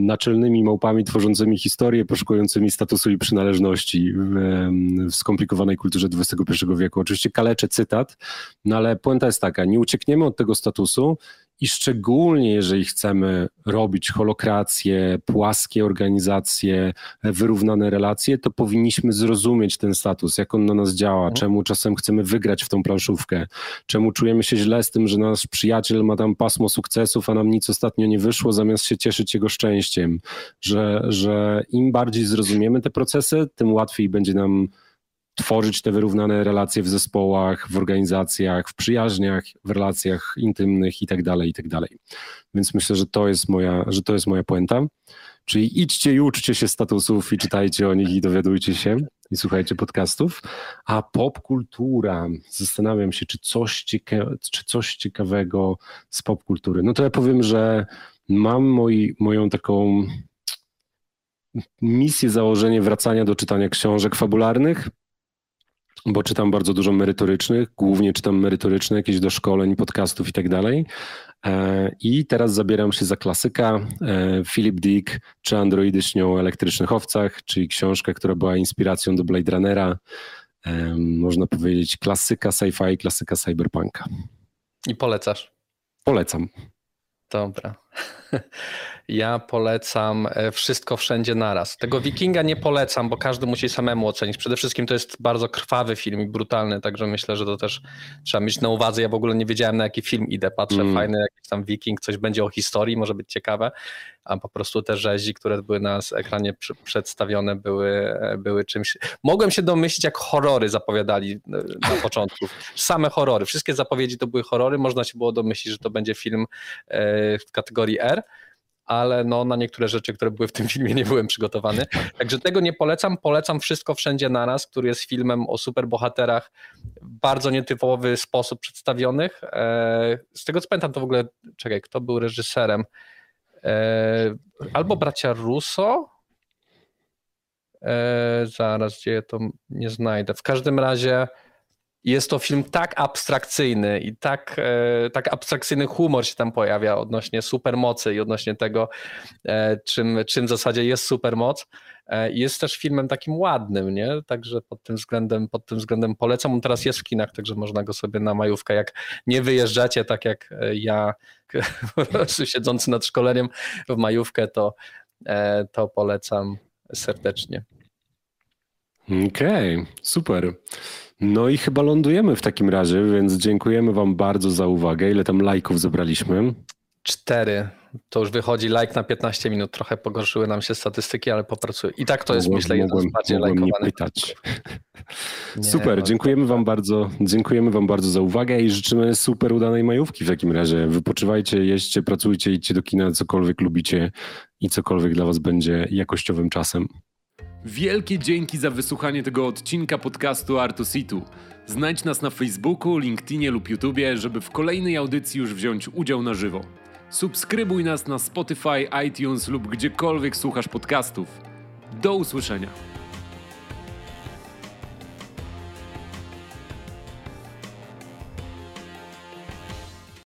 naczelnymi małpami tworzącymi historię, poszukującymi statusu i przynależności w skomplikowanej kulturze dwudziestego pierwszego wieku. Oczywiście kaleczę cytat, no ale puenta jest taka, nie uciekniemy od tego statusu i szczególnie jeżeli chcemy robić holokrację, płaskie organizacje, wyrównane relacje, to powinniśmy zrozumieć ten status, jak on na nas działa, czemu czasem chcemy wygrać w tą planszówkę, czemu czujemy się źle z tym, że nasz przyjaciel ma tam pasmo sukcesów, a nam nic ostatnio nie wyszło, zamiast się cieszyć jego szczęściem, że, że im bardziej zrozumiemy te procesy, tym łatwiej będzie nam tworzyć te wyrównane relacje w zespołach, w organizacjach, w przyjaźniach, w relacjach intymnych i tak dalej, i tak dalej. Więc myślę, że to jest moja, że to jest moja puenta. Czyli idźcie i uczcie się statusów i czytajcie o nich i dowiadujcie się i słuchajcie podcastów. A popkultura, zastanawiam się, czy coś, cieka- czy coś ciekawego z popkultury. No to ja powiem, że mam moi, moją taką misję, założenie wracania do czytania książek fabularnych, bo czytam bardzo dużo merytorycznych, głównie czytam merytoryczne, jakieś do szkoleń, podcastów i tak dalej. I teraz zabieram się za klasyka, Philip Dick, czy Androidy śnią o elektrycznych owcach, czyli książka, która była inspiracją do Blade Runnera. Można powiedzieć klasyka sci-fi, klasyka cyberpunka. I polecasz? Polecam. Dobra. Ja polecam Wszystko Wszędzie Naraz. Tego Wikinga nie polecam, bo każdy musi samemu ocenić. Przede wszystkim to jest bardzo krwawy film i brutalny, także myślę, że to też trzeba mieć na uwadze. Ja w ogóle nie wiedziałem, na jaki film idę. Patrzę, mm. fajny jakiś tam Wiking, coś będzie o historii, może być ciekawe, a po prostu te rzezi, które były na ekranie przy, przedstawione, były, były czymś... Mogłem się domyślić, jak horrory zapowiadali na początku. Same horrory. Wszystkie zapowiedzi to były horrory. Można się było domyślić, że to będzie film w kategorii R, ale no, na niektóre rzeczy, które były w tym filmie, nie byłem przygotowany. Także tego nie polecam. Polecam Wszystko Wszędzie Naraz, który jest filmem o superbohaterach w bardzo nietypowy sposób przedstawionych. Z tego co pamiętam, to w ogóle, czekaj, kto był reżyserem? Albo Bracia Russo? Zaraz, gdzie to nie znajdę. W każdym razie jest to film tak abstrakcyjny i tak, tak abstrakcyjny humor się tam pojawia odnośnie supermocy i odnośnie tego, czym, czym w zasadzie jest supermoc. Jest też filmem takim ładnym, nie? Także pod tym względem, pod tym względem polecam. On teraz jest w kinach, także można go sobie na majówkę, jak nie wyjeżdżacie, tak jak ja siedzący nad szkoleniem w majówkę, to, to polecam serdecznie. Okej, okay, super. No i chyba lądujemy w takim razie, więc dziękujemy wam bardzo za uwagę. Ile tam lajków zebraliśmy? Cztery. To już wychodzi lajk na piętnaście minut. Trochę pogorszyły nam się statystyki, ale popracuję. I tak to jest, myślę, jeden z bardziej lajkowanych. Super, dziękujemy wam bardzo. Dziękujemy wam bardzo za uwagę i życzymy super udanej majówki w takim razie. Wypoczywajcie, jeźdźcie, pracujcie, idźcie do kina, cokolwiek lubicie i cokolwiek dla was będzie jakościowym czasem. Wielkie dzięki za wysłuchanie tego odcinka podcastu R dwa C dwa. Znajdź nas na Facebooku, LinkedInie lub YouTubie, żeby w kolejnej audycji już wziąć udział na żywo. Subskrybuj nas na Spotify, iTunes lub gdziekolwiek słuchasz podcastów. Do usłyszenia.